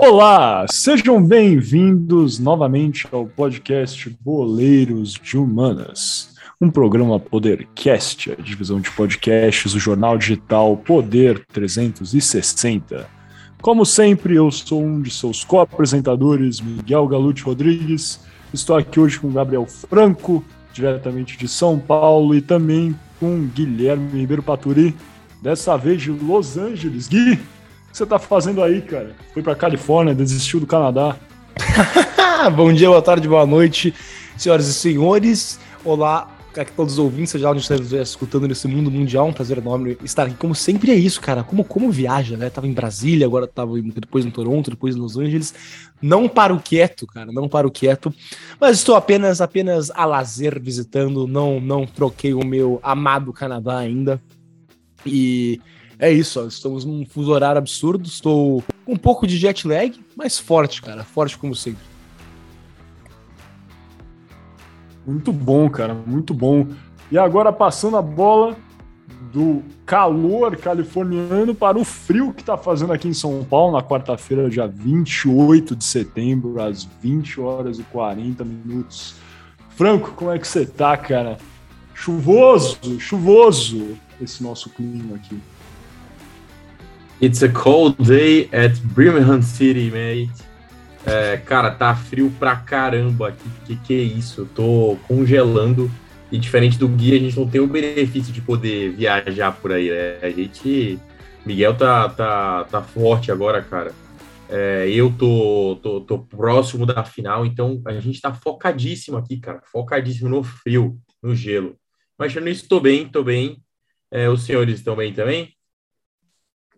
Olá, sejam bem-vindos novamente ao podcast Boleiros de Humanas, um programa PoderCast, a divisão de podcasts do jornal digital Poder 360. Como sempre, eu sou um de seus co-apresentadores, Miguel Galucci Rodrigues. Estou aqui hoje com Gabriel Franco, diretamente de São Paulo, e também com Guilherme Ribeiro Paturi, dessa vez de Los Angeles. Gui, o que você tá fazendo aí, cara? Foi pra Califórnia, desistiu do Canadá. Bom dia, boa tarde, boa noite, senhoras e senhores. Olá a todos os ouvintes, seja lá onde você estiver escutando nesse mundo mundial, um prazer enorme estar aqui. Como sempre é isso, cara, como viaja, né? Tava em Brasília, agora tava depois em Toronto, depois em Los Angeles. Não paro quieto, cara, não paro quieto. Mas estou apenas a lazer visitando, não troquei o meu amado Canadá ainda. E é isso, ó, estamos num fuso horário absurdo, estou com um pouco de jet lag, mas forte, cara, forte como sempre. Muito bom, cara, muito bom. E agora passando a bola do calor californiano para o frio que está fazendo aqui em São Paulo na quarta-feira, dia 28 de setembro, às 20 horas e 40 minutos. Franco, como é que você tá, cara? Chuvoso. Esse nosso clima aqui. It's a cold day at Birmingham City, mate. É, cara, tá frio pra caramba aqui. Que é isso? Eu tô congelando. E diferente do Gui, a gente não tem o benefício de poder viajar por aí, né? A gente... Miguel tá forte agora, cara. É, eu tô próximo da final, então a gente tá focadíssimo aqui, cara. Focadíssimo no frio, no gelo. Mas achando isso, tô bem. É, os senhores estão bem também?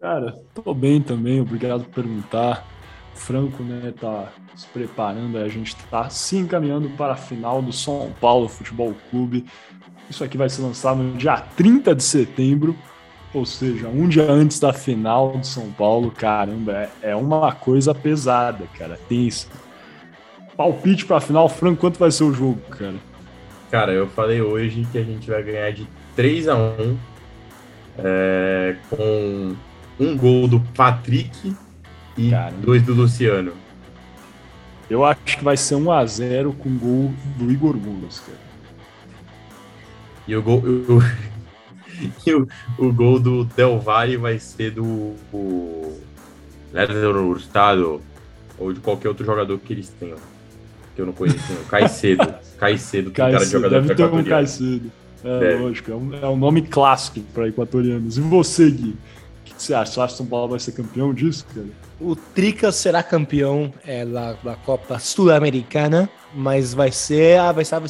Cara, tô bem também, obrigado por perguntar. O Franco, né, tá se preparando, a gente tá se encaminhando para a final do São Paulo Futebol Clube. Isso aqui vai ser lançado no dia 30 de setembro, ou seja, um dia antes da final do São Paulo. Caramba, é uma coisa pesada, cara, tensa. Palpite pra final, Franco, quanto vai ser o jogo, cara? Cara, eu falei hoje que a gente vai ganhar de 3-1, com um gol do Patrick e dois do Luciano. Eu acho que vai ser 1-0 com gol do Igor Gomes, cara. E o gol, o gol do Del Valle vai ser do Leandro Hurtado ou de qualquer outro jogador que eles tenham, que eu não conheço. Caicedo, tem cara de jogador deve ter um Caicedo. É, lógico, é um nome clássico para equatorianos. E você, Gui? O que você acha? Você acha que São Paulo vai ser campeão disso, cara? O Trica será campeão da Copa Sul-Americana, mas vai ser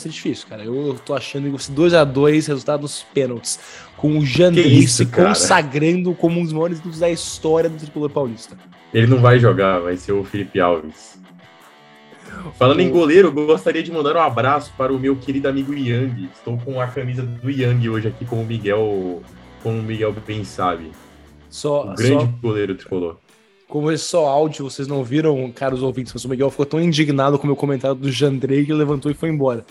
difícil, cara. Eu tô achando que vai ser 2-2, resultado dos pênaltis, com o Jandrei se consagrando como um dos maiores da história do tricolor paulista. Ele não vai jogar, vai ser o Felipe Alves. Falando em goleiro, eu gostaria de mandar um abraço para o meu querido amigo Yang. Estou com a camisa do Yang hoje aqui, como o Miguel bem sabe. Um grande goleiro tricolor. Como é só áudio, vocês não viram, caros ouvintes, mas o Miguel ficou tão indignado com o meu comentário do Jandrei que ele levantou e foi embora.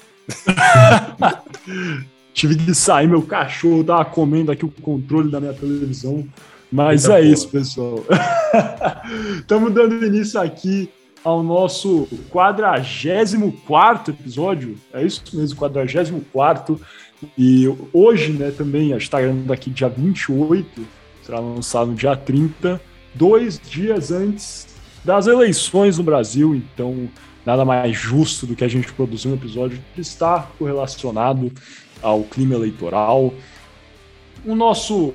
Tive que sair, meu cachorro tava comendo aqui o controle da minha televisão. Mas eita, é porra. Isso, pessoal. Estamos dando início aqui ao nosso 44º episódio, é isso mesmo, 44º, e hoje, né, também, a gente está gravando aqui dia 28, será lançado no dia 30, 2 dias antes das eleições no Brasil, então nada mais justo do que a gente produzir um episódio que está correlacionado ao clima eleitoral. O nosso...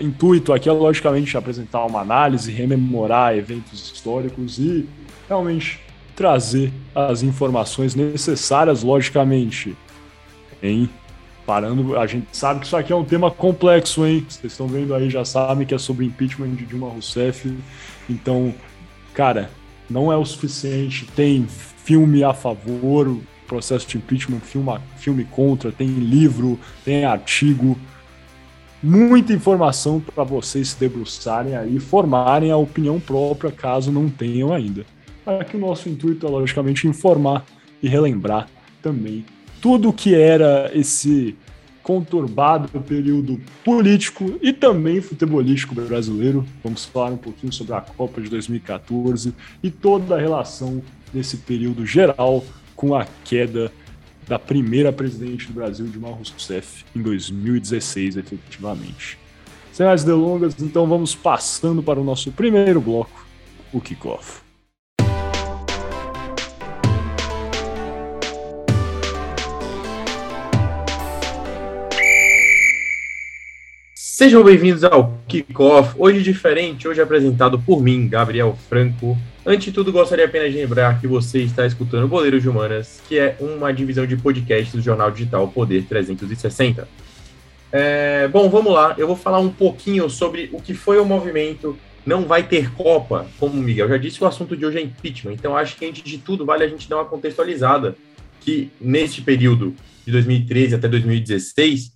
intuito aqui é logicamente apresentar uma análise, rememorar eventos históricos e realmente trazer as informações necessárias, logicamente, hein? Parando, a gente sabe que isso aqui é um tema complexo, hein? Vocês estão vendo aí, já sabem que é sobre impeachment de Dilma Rousseff. Então, cara, não é o suficiente, tem filme a favor, o processo de impeachment, filme contra, tem livro, tem artigo. Muita informação para vocês se debruçarem aí e formarem a opinião própria, caso não tenham ainda. Aqui o nosso intuito é, logicamente, informar e relembrar também tudo o que era esse conturbado período político e também futebolístico brasileiro. Vamos falar um pouquinho sobre a Copa de 2014 e toda a relação desse período geral com a queda da primeira presidente do Brasil, Dilma Rousseff, em 2016, efetivamente. Sem mais delongas, então vamos passando para o nosso primeiro bloco, o Kickoff. Sejam bem-vindos ao Kickoff, hoje diferente, hoje apresentado por mim, Gabriel Franco. Antes de tudo, gostaria apenas de lembrar que você está escutando Boleiros de Humanas, que é uma divisão de podcast do jornal digital Poder 360. Bom, vamos lá, eu vou falar um pouquinho sobre o que foi o movimento Não Vai Ter Copa. Como o Miguel já disse, o assunto de hoje é impeachment, então acho que antes de tudo vale a gente dar uma contextualizada, que neste período de 2013 até 2016...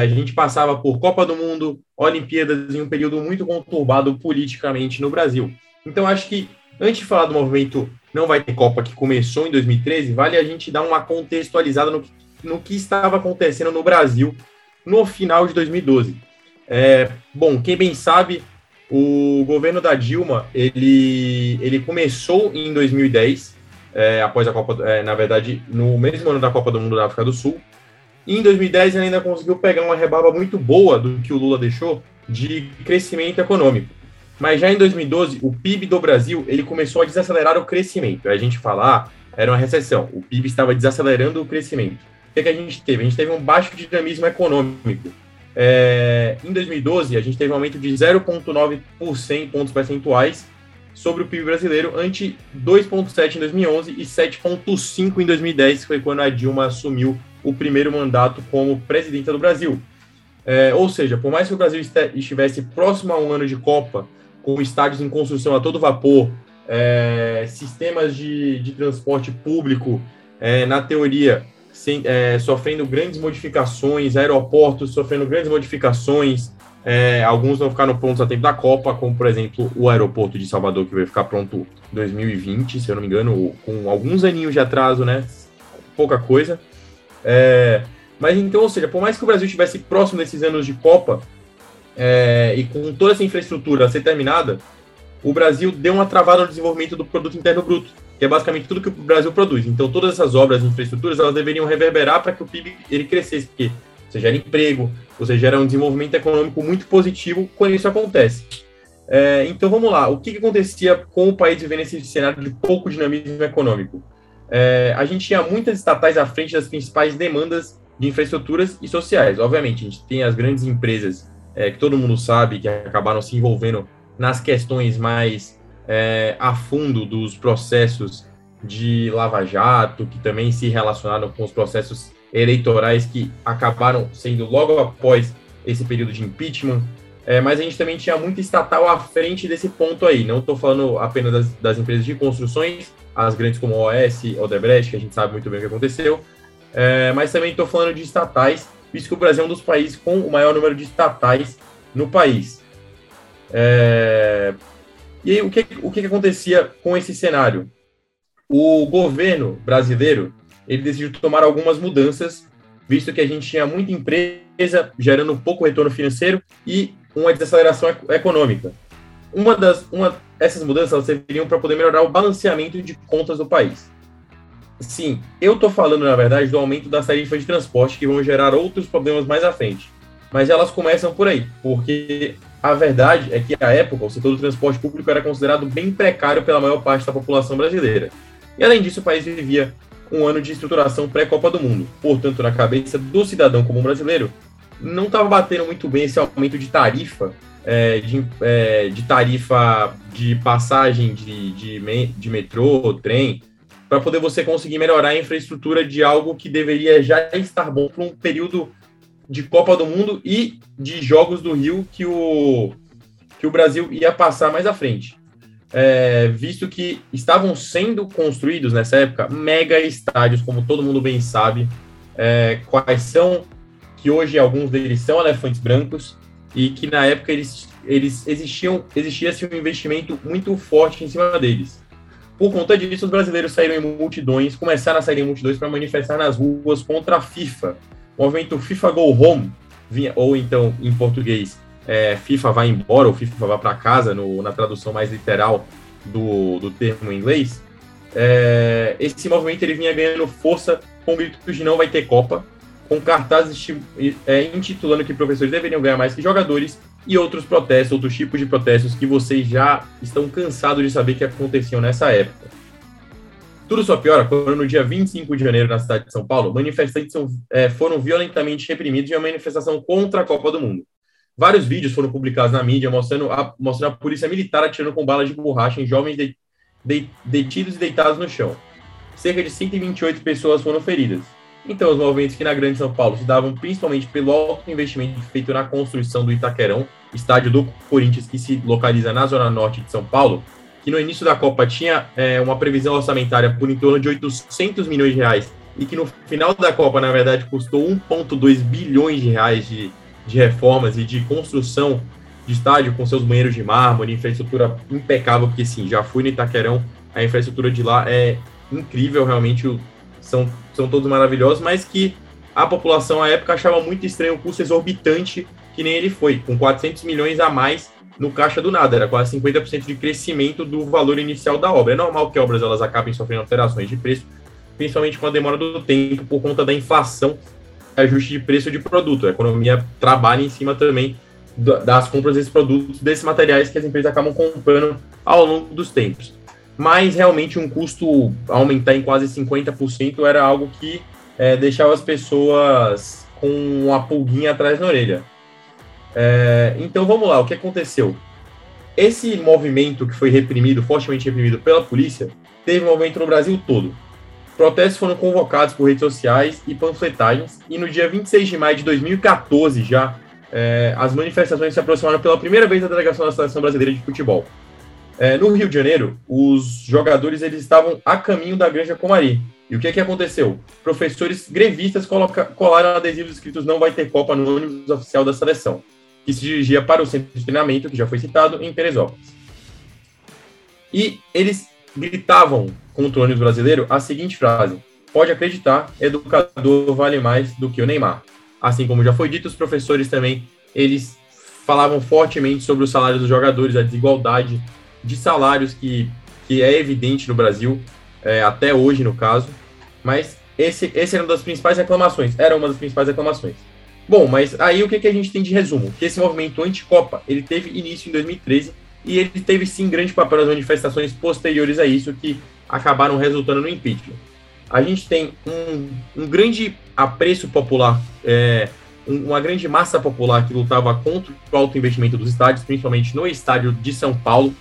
a gente passava por Copa do Mundo, Olimpíadas, em um período muito conturbado politicamente no Brasil. Então, acho que, antes de falar do movimento Não Vai Ter Copa, que começou em 2013, vale a gente dar uma contextualizada no que estava acontecendo no Brasil no final de 2012. Bom, quem bem sabe, o governo da Dilma, ele começou em 2010, após a Copa, na verdade, no mesmo ano da Copa do Mundo da África do Sul. E em 2010 ele ainda conseguiu pegar uma rebarba muito boa do que o Lula deixou de crescimento econômico. Mas já em 2012, o PIB do Brasil ele começou a desacelerar o crescimento. A gente falar, era uma recessão, o PIB estava desacelerando o crescimento. O que a gente teve? A gente teve um baixo dinamismo econômico. Em 2012, a gente teve um aumento de 0,9% pontos percentuais sobre o PIB brasileiro, ante 2,7% em 2011 e 7,5% em 2010, que foi quando a Dilma assumiu o primeiro mandato como presidenta do Brasil. Ou seja, por mais que o Brasil estivesse próximo a um ano de Copa, com estádios em construção a todo vapor, sistemas de transporte público, na teoria, sofrendo grandes modificações, aeroportos sofrendo grandes modificações, alguns não ficaram prontos a tempo da Copa, como, por exemplo, o aeroporto de Salvador, que vai ficar pronto em 2020, se eu não me engano, com alguns aninhos de atraso, né? Pouca coisa. Mas então, ou seja, por mais que o Brasil estivesse próximo desses anos de Copa, e com toda essa infraestrutura a ser terminada, o Brasil deu uma travada no desenvolvimento do produto interno bruto, que é basicamente tudo que o Brasil produz. Então todas essas obras e infraestruturas, elas deveriam reverberar para que o PIB ele crescesse, porque você gera emprego, você gera um desenvolvimento econômico muito positivo quando isso acontece. Então vamos lá, o que acontecia com o país vivendo esse cenário de pouco dinamismo econômico? A gente tinha muitas estatais à frente das principais demandas de infraestruturas e sociais. Obviamente, a gente tem as grandes empresas, que todo mundo sabe, que acabaram se envolvendo nas questões mais a fundo dos processos de Lava Jato, que também se relacionaram com os processos eleitorais que acabaram sendo logo após esse período de impeachment. Mas a gente também tinha muito estatal à frente desse ponto aí. Não estou falando apenas das empresas de construções, as grandes como OS, Odebrecht, que a gente sabe muito bem o que aconteceu, mas também estou falando de estatais, visto que o Brasil é um dos países com o maior número de estatais no país. E aí, o que acontecia com esse cenário? O governo brasileiro ele decidiu tomar algumas mudanças, visto que a gente tinha muita empresa gerando pouco retorno financeiro e uma desaceleração econômica. Essas mudanças elas serviriam para poder melhorar o balanceamento de contas do país. Sim, eu estou falando, na verdade, do aumento das tarifas de transporte, que vão gerar outros problemas mais à frente. Mas elas começam por aí, porque a verdade é que, à época, o setor do transporte público era considerado bem precário pela maior parte da população brasileira. E, além disso, o país vivia um ano de estruturação pré-Copa do Mundo. Portanto, na cabeça do cidadão comum brasileiro, não estava batendo muito bem esse aumento de tarifa, de tarifa de passagem de metrô, trem, para poder você conseguir melhorar a infraestrutura de algo que deveria já estar bom para um período de Copa do Mundo e de Jogos do Rio que o Brasil ia passar mais à frente. Visto que estavam sendo construídos nessa época mega estádios, como todo mundo bem sabe, quais são, que hoje alguns deles são elefantes brancos, e que na época eles existia-se um investimento muito forte em cima deles. Por conta disso, os brasileiros saíram em multidões, começaram a sair em multidões para manifestar nas ruas contra a FIFA, o evento FIFA Go Home, ou então, em português, FIFA vai embora, ou FIFA vai para casa, na tradução mais literal do termo em inglês, esse movimento ele vinha ganhando força com gritos de não vai ter Copa, com cartazes intitulando que professores deveriam ganhar mais que jogadores e outros protestos, outros tipos de protestos que vocês já estão cansados de saber que aconteciam nessa época. Tudo só piora quando no dia 25 de janeiro, na cidade de São Paulo, manifestantes foram violentamente reprimidos em uma manifestação contra a Copa do Mundo. Vários vídeos foram publicados na mídia mostrando a polícia militar atirando com balas de borracha em jovens detidos e deitados no chão. Cerca de 128 pessoas foram feridas. Então, os movimentos que na Grande São Paulo se davam principalmente pelo alto investimento feito na construção do Itaquerão, estádio do Corinthians, que se localiza na zona norte de São Paulo, que no início da Copa tinha uma previsão orçamentária por em torno de 800 milhões de reais, e que no final da Copa, na verdade, custou 1,2 bilhões de reais de reformas e de construção de estádio com seus banheiros de mármore, infraestrutura impecável, porque sim, já fui no Itaquerão, a infraestrutura de lá é incrível, realmente são todos maravilhosos, mas que a população à época achava muito estranho o custo exorbitante que nem ele foi, com 400 milhões a mais no caixa do nada, era quase 50% de crescimento do valor inicial da obra. É normal que obras elas acabem sofrendo alterações de preço, principalmente com a demora do tempo por conta da inflação, ajuste de preço de produto. A economia trabalha em cima também das compras desses produtos, desses materiais que as empresas acabam comprando ao longo dos tempos. Mas realmente um custo aumentar em quase 50% era algo que deixava as pessoas com uma pulguinha atrás da orelha. Então vamos lá, o que aconteceu? Esse movimento que foi reprimido, fortemente reprimido pela polícia, teve um movimento no Brasil todo. Protestos foram convocados por redes sociais e panfletagens, e no dia 26 de maio de 2014 já, as manifestações se aproximaram pela primeira vez da delegação da Seleção Brasileira de Futebol. No Rio de Janeiro, os jogadores eles estavam a caminho da Granja Comari. E o que aconteceu? Professores grevistas colaram adesivos escritos "Não vai ter Copa" no ônibus oficial da seleção, que se dirigia para o centro de treinamento, que já foi citado, em Teresópolis. E eles gritavam contra o ônibus brasileiro a seguinte frase: "Pode acreditar, educador vale mais do que o Neymar". Assim como já foi dito, os professores também eles falavam fortemente sobre os salários dos jogadores, a desigualdade de salários que é evidente no Brasil, até hoje no caso, mas esse era uma das principais reclamações, Bom, mas aí o que a gente tem de resumo? Que esse movimento anti-Copa, ele teve início em 2013 e ele teve sim grande papel nas manifestações posteriores a isso que acabaram resultando no impeachment. A gente tem um grande apreço popular, uma grande massa popular que lutava contra o alto investimento dos estádios, principalmente no estádio de São Paulo,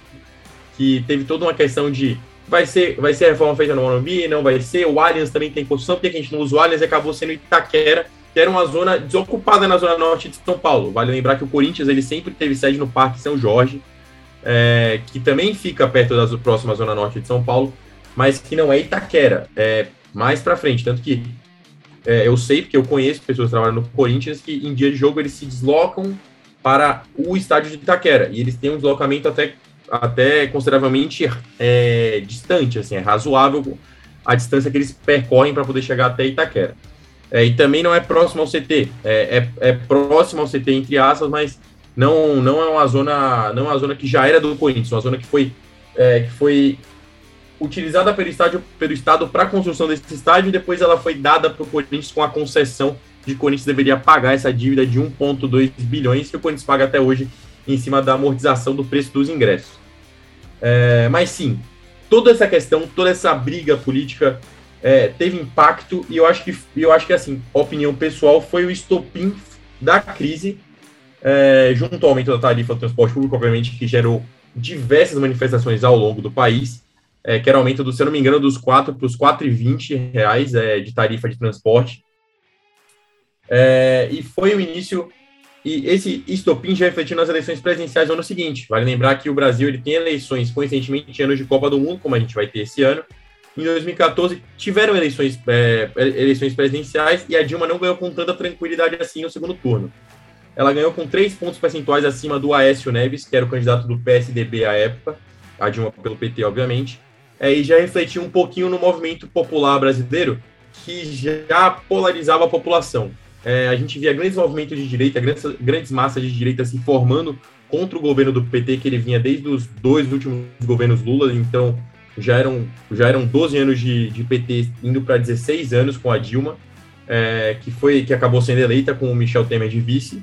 que teve toda uma questão de vai ser a reforma feita no Morumbi, não vai ser, o Allianz também tem posição, porque a gente não usa o Allianz e acabou sendo Itaquera, que era uma zona desocupada na zona norte de São Paulo. Vale lembrar que o Corinthians ele sempre teve sede no Parque São Jorge, que também fica perto da próxima zona norte de São Paulo, mas que não é Itaquera, é mais para frente, tanto que eu sei, porque eu conheço pessoas que trabalham no Corinthians, que em dia de jogo eles se deslocam para o estádio de Itaquera, e eles têm um deslocamento até consideravelmente distante, assim, é razoável a distância que eles percorrem para poder chegar até Itaquera. E também não é próximo ao CT, é próximo ao CT, entre aspas, mas não é uma zona, não é uma zona que já era do Corinthians, uma zona que foi utilizada pelo Estado para a construção desse estádio, e depois ela foi dada para o Corinthians com a concessão de que o Corinthians deveria pagar essa dívida de 1,2 bilhões, que o Corinthians paga até hoje em cima da amortização do preço dos ingressos. Mas sim, toda essa questão, toda essa briga política teve impacto, e eu acho que assim, a opinião pessoal foi o estopim da crise, junto ao aumento da tarifa do transporte público, obviamente, que gerou diversas manifestações ao longo do país, que era o aumento, se eu não me engano, dos 4 para os R$4,20 de tarifa de transporte. E foi o início. E esse estopim já refletiu nas eleições presidenciais no ano seguinte. Vale lembrar que o Brasil ele tem eleições, coincidentemente, em anos de Copa do Mundo, como a gente vai ter esse ano. Em 2014, tiveram eleições presidenciais, e a Dilma não ganhou com tanta tranquilidade assim no segundo turno. Ela ganhou com 3 pontos percentuais acima do Aécio Neves, que era o candidato do PSDB à época, a Dilma pelo PT, obviamente, e já refletiu um pouquinho no movimento popular brasileiro, que já polarizava a população. a gente via grandes movimentos de direita, grandes massas de direita se formando contra o governo do PT, que ele vinha desde os dois últimos governos Lula, então já eram 12 anos de PT indo para 16 anos com a Dilma, que acabou sendo eleita com o Michel Temer de vice,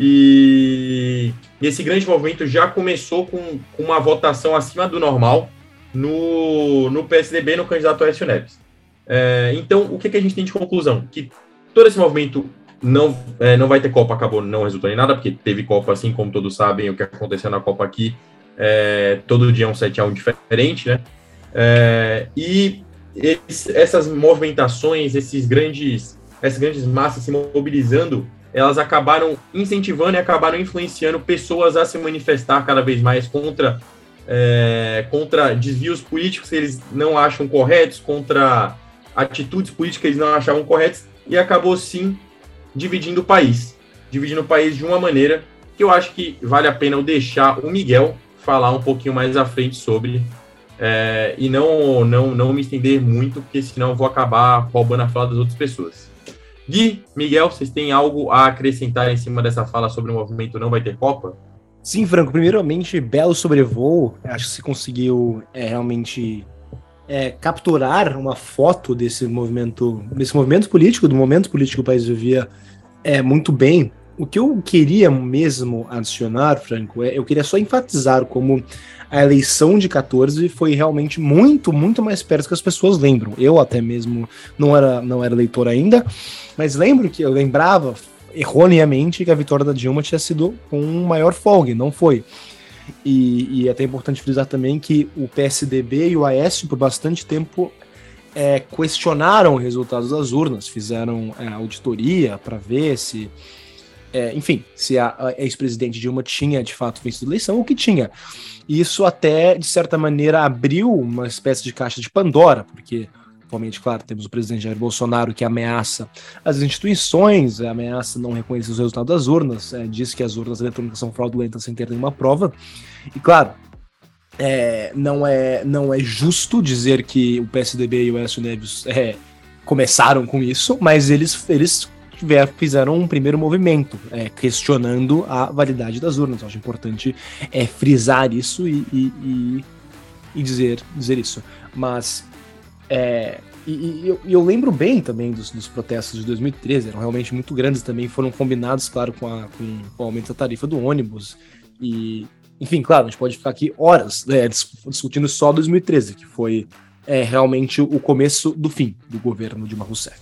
e esse grande movimento já começou com uma votação acima do normal no PSDB, no candidato Aécio Neves. Então, o que a gente tem de conclusão? Que todo esse movimento não vai ter Copa, acabou não resultando em nada, porque teve Copa, assim como todos sabem, o que aconteceu na Copa aqui, todo dia é um 7-1 diferente, né? E essas movimentações, essas grandes massas se mobilizando, elas acabaram incentivando e acabaram influenciando pessoas a se manifestar cada vez mais contra desvios políticos que eles não acham corretos, contra atitudes políticas que eles não achavam corretas, e acabou, sim, dividindo o país de uma maneira que eu acho que vale a pena eu deixar o Miguel falar um pouquinho mais à frente sobre, e não me estender muito, porque senão eu vou acabar roubando a fala das outras pessoas. Gui, Miguel, vocês têm algo a acrescentar em cima dessa fala sobre o movimento Não Vai Ter Copa? Sim, Franco, primeiramente, belo sobrevoo. Acho que você conseguiu realmente capturar uma foto desse movimento político, do momento político que o país vivia muito bem. O que eu queria mesmo adicionar, Franco, eu queria só enfatizar como a eleição de 14 foi realmente muito, muito mais perto do que as pessoas lembram. Eu até mesmo não era eleitor ainda, mas lembro que eu lembrava erroneamente que a vitória da Dilma tinha sido com um maior folga, não foi. E é até importante frisar também que o PSDB e o Aécio, por bastante tempo, questionaram os resultados das urnas, fizeram auditoria para ver se, se a ex-presidente Dilma tinha, de fato, vencido a eleição, ou que tinha. Isso até, de certa maneira, abriu uma espécie de caixa de Pandora, porque, atualmente, claro, temos o presidente Jair Bolsonaro que ameaça as instituições, ameaça não reconhecer os resultados das urnas, diz que as urnas eletrônicas são fraudulentas sem ter nenhuma prova. E claro, não é justo dizer que o PSDB e o Aécio Neves começaram com isso, mas eles fizeram um primeiro movimento, questionando a validade das urnas. Eu acho importante frisar isso e dizer isso. Mas eu lembro bem também dos protestos de 2013, eram realmente muito grandes também, foram combinados, claro, com o aumento da tarifa do ônibus, e enfim, claro, a gente pode ficar aqui horas discutindo só 2013, que foi realmente o começo do fim do governo de Dilma Rousseff.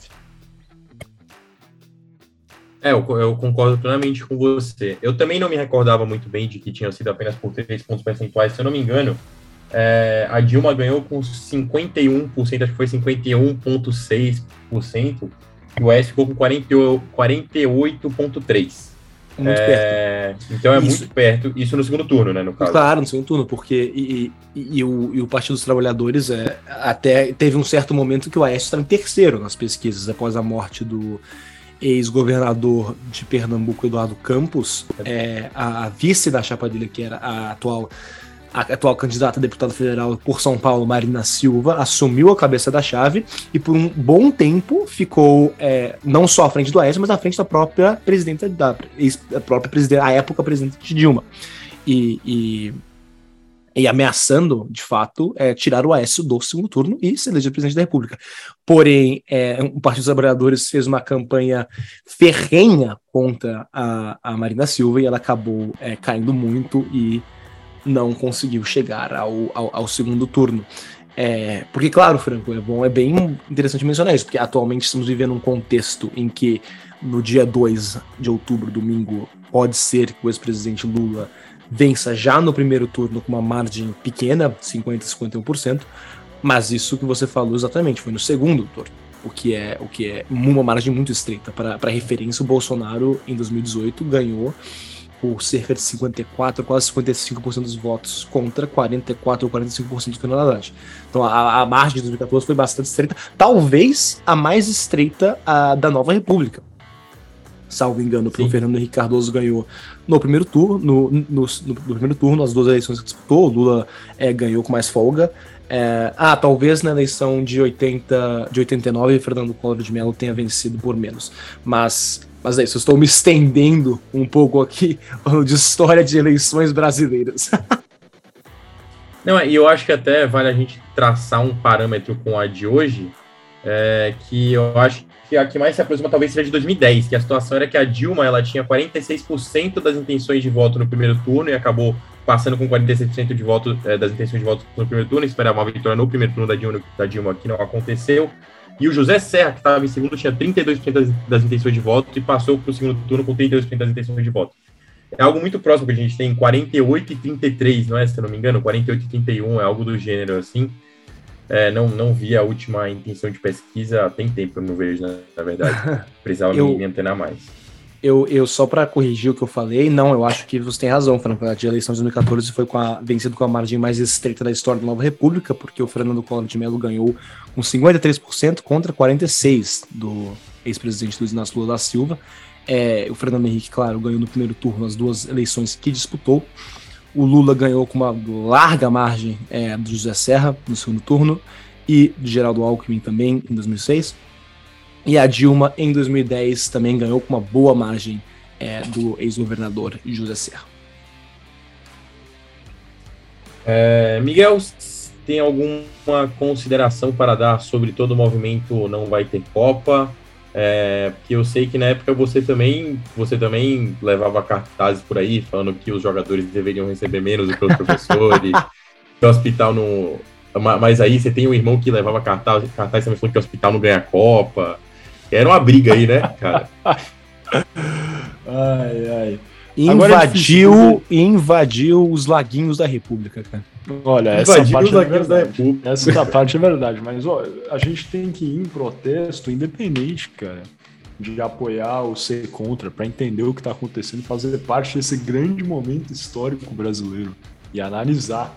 Eu concordo plenamente com você. Eu também não me recordava muito bem de que tinha sido apenas por 3 pontos percentuais, se eu não me engano. A Dilma ganhou com 51%, acho que foi 51,6%, e o Aécio ficou com 48,3%. Muito perto. Então muito perto, isso no segundo turno, né, no caso. Claro, no segundo turno, porque o Partido dos Trabalhadores até teve um certo momento que o Aécio estava em terceiro nas pesquisas, após a morte do ex-governador de Pernambuco, Eduardo Campos. A vice da chapa dele, que era a atual candidata a deputada federal por São Paulo, Marina Silva, assumiu a cabeça da chave e por um bom tempo ficou não só à frente do Aécio, mas à frente da própria presidenta, à época presidente Dilma. E ameaçando, de fato, tirar o Aécio do segundo turno e se eleger presidente da República. Porém, o Partido dos Trabalhadores fez uma campanha ferrenha contra a Marina Silva e ela acabou caindo muito e não conseguiu chegar ao segundo turno. Porque, claro, Franco, é bem interessante mencionar isso, porque atualmente estamos vivendo um contexto em que no dia 2 de outubro, domingo, pode ser que o ex-presidente Lula vença já no primeiro turno com uma margem pequena, 50%, 51%, mas isso que você falou exatamente foi no segundo turno, o que é uma margem muito estreita. Para referência, o Bolsonaro, em 2018, ganhou por cerca de 54%, quase 55% dos votos contra 44% ou 45% dos candidatos. Então a margem de 2014 foi bastante estreita, talvez a mais estreita da nova república. salvo engano, porque o Fernando Henrique Cardoso ganhou no primeiro turno, no primeiro turno, as duas eleições que disputou, o Lula ganhou com mais folga. Talvez na eleição de 89, Fernando Collor de Mello tenha vencido por menos. Mas é isso, eu estou me estendendo um pouco aqui de história de eleições brasileiras. Não, e eu acho que até vale a gente traçar um parâmetro com a de hoje, que eu acho que a que mais se aproxima talvez seja de 2010, que a situação era que a Dilma ela tinha 46% das intenções de voto no primeiro turno e acabou passando com 46% de voto, das intenções de voto no primeiro turno, esperava uma vitória no primeiro turno da Dilma, que não aconteceu. E o José Serra, que estava em segundo, tinha 32% das intenções de voto e passou para o segundo turno com 32% das intenções de voto. É algo muito próximo que a gente tem, 48 e 33, não é? Se eu não me engano, 48 e 31, é algo do gênero, assim. Não vi a última intenção de pesquisa, tem tempo que eu não vejo, né? Na verdade. Precisava me antenar mais. Eu só para corrigir o que eu falei, não, eu acho que você tem razão, Fernando. A eleição de 2014 foi vencido com a margem mais estreita da história da Nova República, porque o Fernando Collor de Mello ganhou com 53% contra 46% do ex-presidente Luiz Inácio Lula da Silva. O Fernando Henrique, claro, ganhou no primeiro turno as duas eleições que disputou. O Lula ganhou com uma larga margem do José Serra no segundo turno e do Geraldo Alckmin também em 2006. E a Dilma, em 2010, também ganhou com uma boa margem do ex-governador José Serra. Miguel, tem alguma consideração para dar sobre todo o movimento Não Vai Ter Copa? Porque eu sei que na época você também levava cartazes por aí, falando que os jogadores deveriam receber menos do que os professores, que o hospital não... Mas aí você tem um irmão que levava cartaz também falando que o hospital não ganha Copa. Era uma briga aí, né, cara? Ai. Invadiu os laguinhos da República, cara. Olha, essa parte é verdade, mas ó, a gente tem que ir em protesto independente, cara, de apoiar ou ser contra, para entender o que tá acontecendo e fazer parte desse grande momento histórico brasileiro e analisar.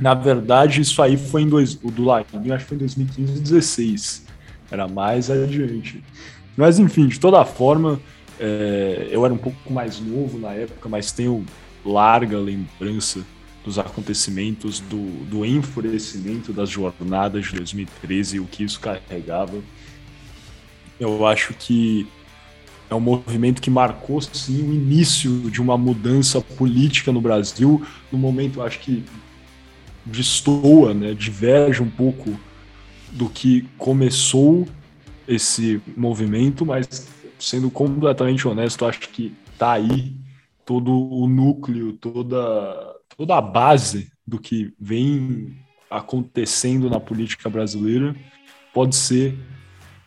Na verdade, isso aí foi o do Laguinho, acho que foi em 2015 e 2016. Era mais adiante. Mas, enfim, de toda forma, eu era um pouco mais novo na época, mas tenho larga lembrança dos acontecimentos, do enfurecimento das jornadas de 2013 e o que isso carregava. Eu acho que é um movimento que marcou, sim, o início de uma mudança política no Brasil. No momento, acho que destoa, né, diverge um pouco do que começou esse movimento, mas sendo completamente honesto, acho que está aí todo o núcleo, toda a base do que vem acontecendo na política brasileira pode ser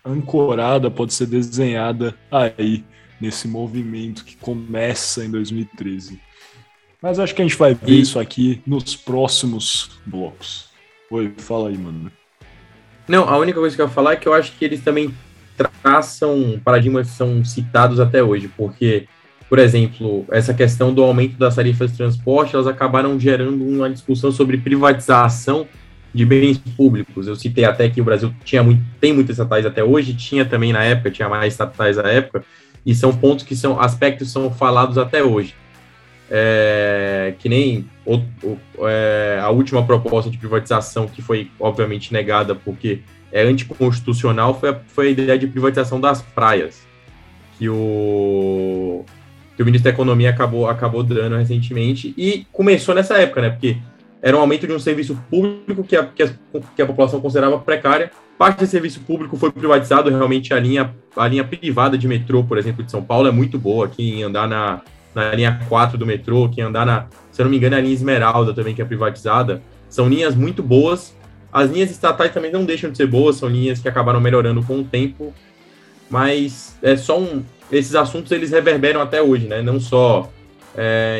ancorada, pode ser desenhada aí nesse movimento que começa em 2013. Mas acho que a gente vai ver isso aqui nos próximos blocos. Oi, fala aí, mano. Não, a única coisa que eu ia falar é que eu acho que eles também traçam paradigmas que são citados até hoje, porque, por exemplo, essa questão do aumento das tarifas de transporte, elas acabaram gerando uma discussão sobre privatização de bens públicos. Eu citei até que o Brasil tem muitas estatais até hoje, tinha também na época, tinha mais estatais na época, e são pontos que são, aspectos que são falados até hoje. Que nem a última proposta de privatização, que foi obviamente negada porque é anticonstitucional, foi a ideia de privatização das praias, que o ministro da Economia acabou dando recentemente, e começou nessa época, né, porque era um aumento de um serviço público que a população considerava precária. Parte desse serviço público foi privatizado, realmente a linha privada de metrô, por exemplo, de São Paulo é muito boa, que andar na linha 4 do metrô, que andar se eu não me engano, a linha Esmeralda também, que é privatizada, são linhas muito boas. As linhas estatais também não deixam de ser boas, são linhas que acabaram melhorando com o tempo, mas esses assuntos eles reverberam até hoje, né? Não só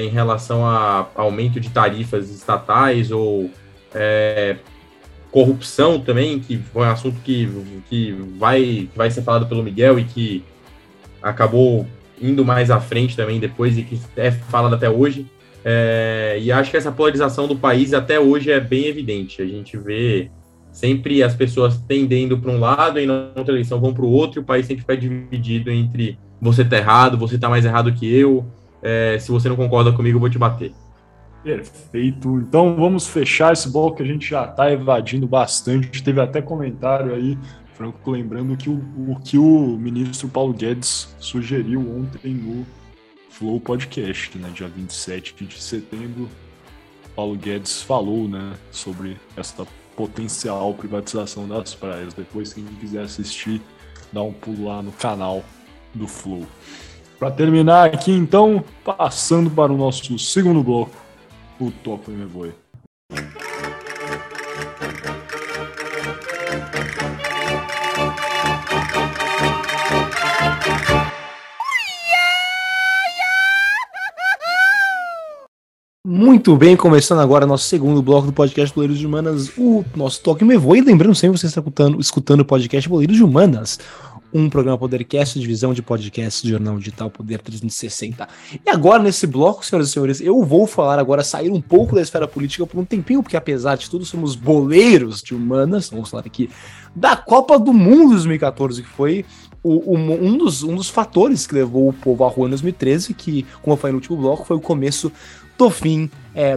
em relação a aumento de tarifas estatais ou corrupção também, que foi um assunto que vai ser falado pelo Miguel e que acabou indo mais à frente também depois e que é falado até hoje, e acho que essa polarização do país até hoje é bem evidente. A gente vê sempre as pessoas tendendo para um lado e na outra eleição vão para o outro, e o país sempre fica dividido entre você tá errado, você tá mais errado que eu, se você não concorda comigo eu vou te bater. Perfeito, então vamos fechar esse bloco que a gente já está evadindo bastante, teve até comentário aí, Franco, lembrando que o ministro Paulo Guedes sugeriu ontem no Flow Podcast, né, dia 27 de setembro, Paulo Guedes falou, né, sobre essa potencial privatização das praias, depois quem quiser assistir, dá um pulo lá no canal do Flow. Para terminar aqui então, passando para o nosso segundo bloco, o Topo Me Voe. Muito bem, começando agora nosso segundo bloco do podcast Boleiros de Humanas, o nosso Toque Me Voe. E lembrando sempre, você está escutando o podcast Boleiros de Humanas, um programa PoderCast, divisão de podcast, jornal digital, Poder 360. E agora, nesse bloco, senhoras e senhores, eu vou falar agora, sair um pouco da esfera política por um tempinho, porque apesar de tudo, somos boleiros de humanas, vamos falar aqui, da Copa do Mundo de 2014, que foi um dos fatores que levou o povo à rua em 2013, que, como eu falei no último bloco, foi o começo do fim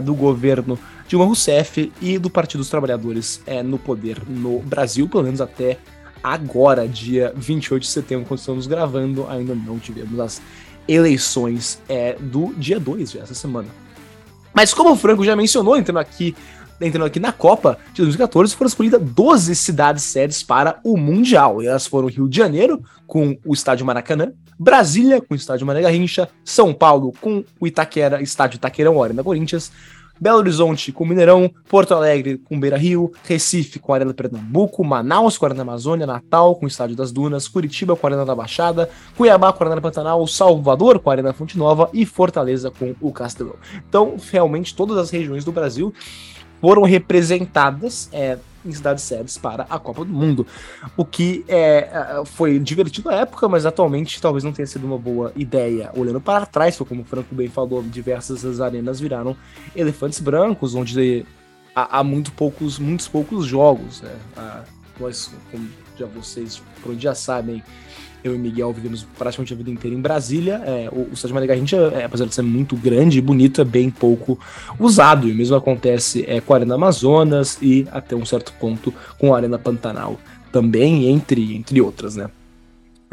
do governo Dilma Rousseff e do Partido dos Trabalhadores no poder no Brasil, pelo menos até agora, dia 28 de setembro, quando estamos gravando, ainda não tivemos as eleições do dia 2 dessa semana. Mas como o Franco já mencionou, entrando aqui na Copa de 2014, foram escolhidas 12 cidades-sedes para o Mundial. E elas foram Rio de Janeiro, com o estádio Maracanã, Brasília, com o estádio Mané Garrincha, São Paulo, com o estádio Itaquerão, Arena da Corinthians, Belo Horizonte com Mineirão, Porto Alegre com Beira-Rio, Recife com Arena Pernambuco, Manaus com Arena Amazônia, Natal com Estádio das Dunas, Curitiba com Arena da Baixada, Cuiabá com Arena Pantanal, Salvador com Arena Fonte Nova e Fortaleza com o Castelão. Então, realmente, todas as regiões do Brasil foram representadas em cidades-sedes para a Copa do Mundo, o que foi divertido à época, mas atualmente talvez não tenha sido uma boa ideia. Olhando para trás, foi como o Franco bem falou, diversas arenas viraram elefantes brancos, onde há muitos poucos jogos, né? Nós, como já vocês por onde já sabem, eu e Miguel vivemos praticamente a vida inteira em Brasília. O estádio Mané Garrincha, apesar de ser muito grande e bonito, é bem pouco usado. E o mesmo acontece com a Arena Amazonas e, até um certo ponto, com a Arena Pantanal também, entre outras, né?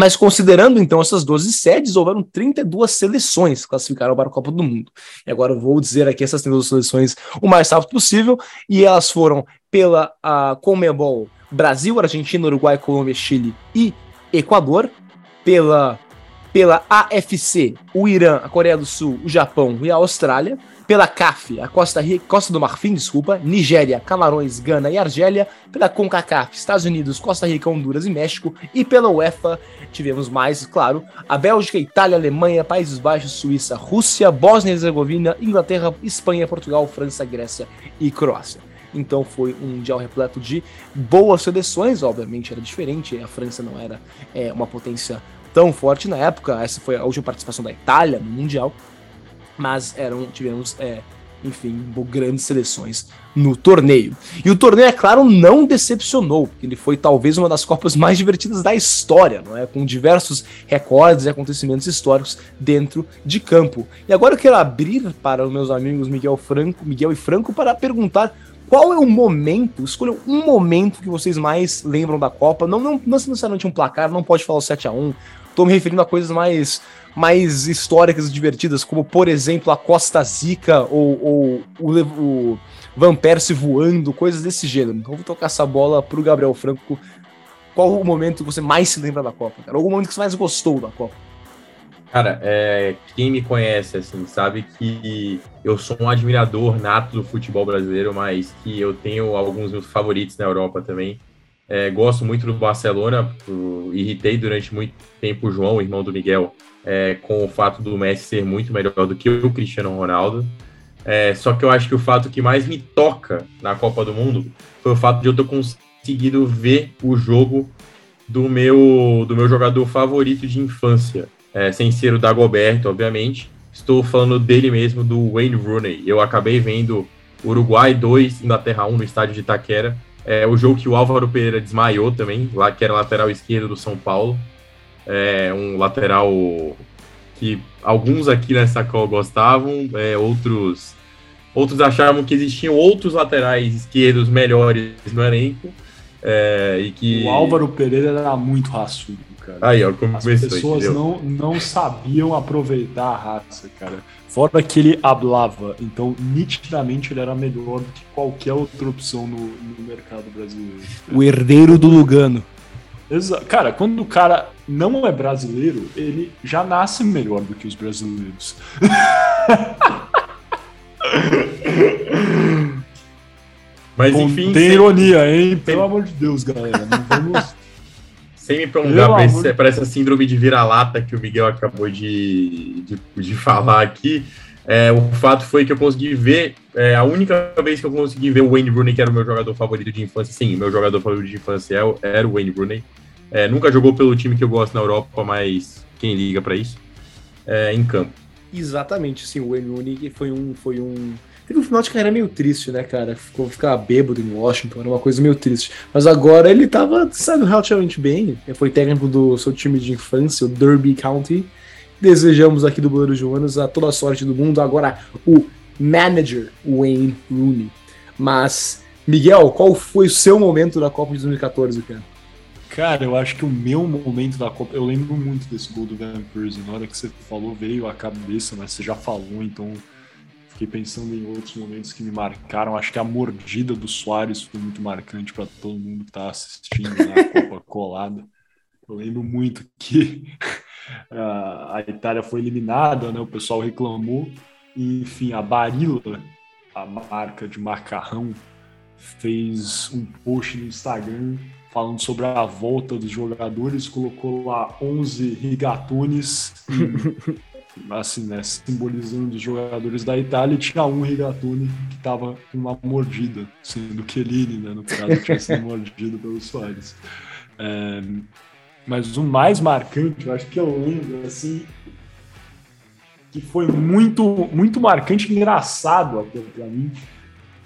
Mas considerando, então, essas 12 sedes, houveram 32 seleções que classificaram para a Copa do Mundo. E agora eu vou dizer aqui essas 32 seleções o mais rápido possível. E elas foram pela Conmebol, Brasil, Argentina, Uruguai, Colômbia, Chile e Equador, pela AFC, o Irã, a Coreia do Sul, o Japão e a Austrália, pela CAF, a Costa do Marfim, Nigéria, Camarões, Gana e Argélia, pela CONCACAF, Estados Unidos, Costa Rica, Honduras e México, e pela UEFA tivemos mais, claro, a Bélgica, Itália, Alemanha, Países Baixos, Suíça, Rússia, Bósnia e Herzegovina, Inglaterra, Espanha, Portugal, França, Grécia e Croácia. Então foi um mundial repleto de boas seleções, obviamente era diferente, a França não era uma potência tão forte na época, essa foi a última participação da Itália no mundial, mas tivemos, grandes seleções no torneio. E o torneio, é claro, não decepcionou, porque ele foi talvez uma das Copas mais divertidas da história, não é? Com diversos recordes e acontecimentos históricos dentro de campo. E agora eu quero abrir para os meus amigos Miguel e Franco para perguntar: qual é o momento? Escolham um momento que vocês mais lembram da Copa. Não necessariamente um placar, não pode falar o 7-1. Estou me referindo a coisas mais históricas e divertidas, como, por exemplo, a Costa Rica ou o Van Persie voando, coisas desse gênero. Então, vou tocar essa bola pro Gabriel Franco. Qual o momento que você mais se lembra da Copa, cara? Algum momento que você mais gostou da Copa? Cara, quem me conhece, assim, sabe que eu sou um admirador nato do futebol brasileiro, mas que eu tenho alguns meus favoritos na Europa também. Gosto muito do Barcelona, irritei durante muito tempo o João, irmão do Miguel, com o fato do Messi ser muito melhor do que o Cristiano Ronaldo. Só que eu acho que o fato que mais me toca na Copa do Mundo foi o fato de eu ter conseguido ver o jogo do meu jogador favorito de infância. Sem ser o Dagoberto, obviamente, estou falando dele mesmo, do Wayne Rooney. Eu acabei vendo Uruguai 2, Inglaterra 1 no estádio de Itaquera, É o jogo que o Álvaro Pereira desmaiou também, lá que era lateral esquerdo do São Paulo. É um lateral que alguns aqui nessa call gostavam, outros achavam que existiam outros laterais esquerdos melhores no elenco. O Álvaro Pereira era muito raçudo, cara. Aí, ó, as pessoas não sabiam aproveitar a raça, cara. Fora que ele hablava, então nitidamente ele era melhor do que qualquer outra opção no mercado brasileiro. O herdeiro do Lugano. Cara, quando o cara não é brasileiro, ele já nasce melhor do que os brasileiros. Mas, enfim, tem ironia, hein? Pelo amor de Deus, galera. Não vamos... Sem me prolongar para essa síndrome de vira-lata que o Miguel acabou de falar aqui, o fato foi que eu consegui ver, a única vez que eu consegui ver o Wayne Rooney, que era o meu jogador favorito de infância, sim, meu jogador favorito de infância era o Wayne Rooney. Nunca jogou pelo time que eu gosto na Europa, mas quem liga para isso? Em campo. Exatamente, sim, o Wayne Rooney foi um... Teve um final de carreira meio triste, né, cara? Ficar bêbado em Washington, era uma coisa meio triste. Mas agora ele tava, sabe, relativamente bem. Ele foi técnico do seu time de infância, o Derby County. Desejamos aqui do Boleiros de Humanas a toda a sorte do mundo. Agora, o manager Wayne Rooney. Mas, Miguel, qual foi o seu momento da Copa de 2014, cara? Cara, eu acho que o meu momento da Copa... Eu lembro muito desse gol do Van Persie. Na hora que você falou, veio a cabeça, mas você já falou, então... Fiquei pensando em outros momentos que me marcaram. Acho que a mordida do Suárez foi muito marcante para todo mundo que estava assistindo na Copa colada. Eu lembro muito que a Itália foi eliminada, né? O pessoal reclamou. E, enfim, a Barilla, a marca de macarrão, fez um post no Instagram falando sobre a volta dos jogadores. Colocou lá 11 rigatones e... assim, né, simbolizando os jogadores da Itália, tinha um Rigatoni que tava com uma mordida, sendo que ele, né, no caso, tinha sido mordido pelo Suárez. Mas o mais marcante, eu acho que eu lembro, assim, que foi muito, muito marcante e engraçado até pra mim,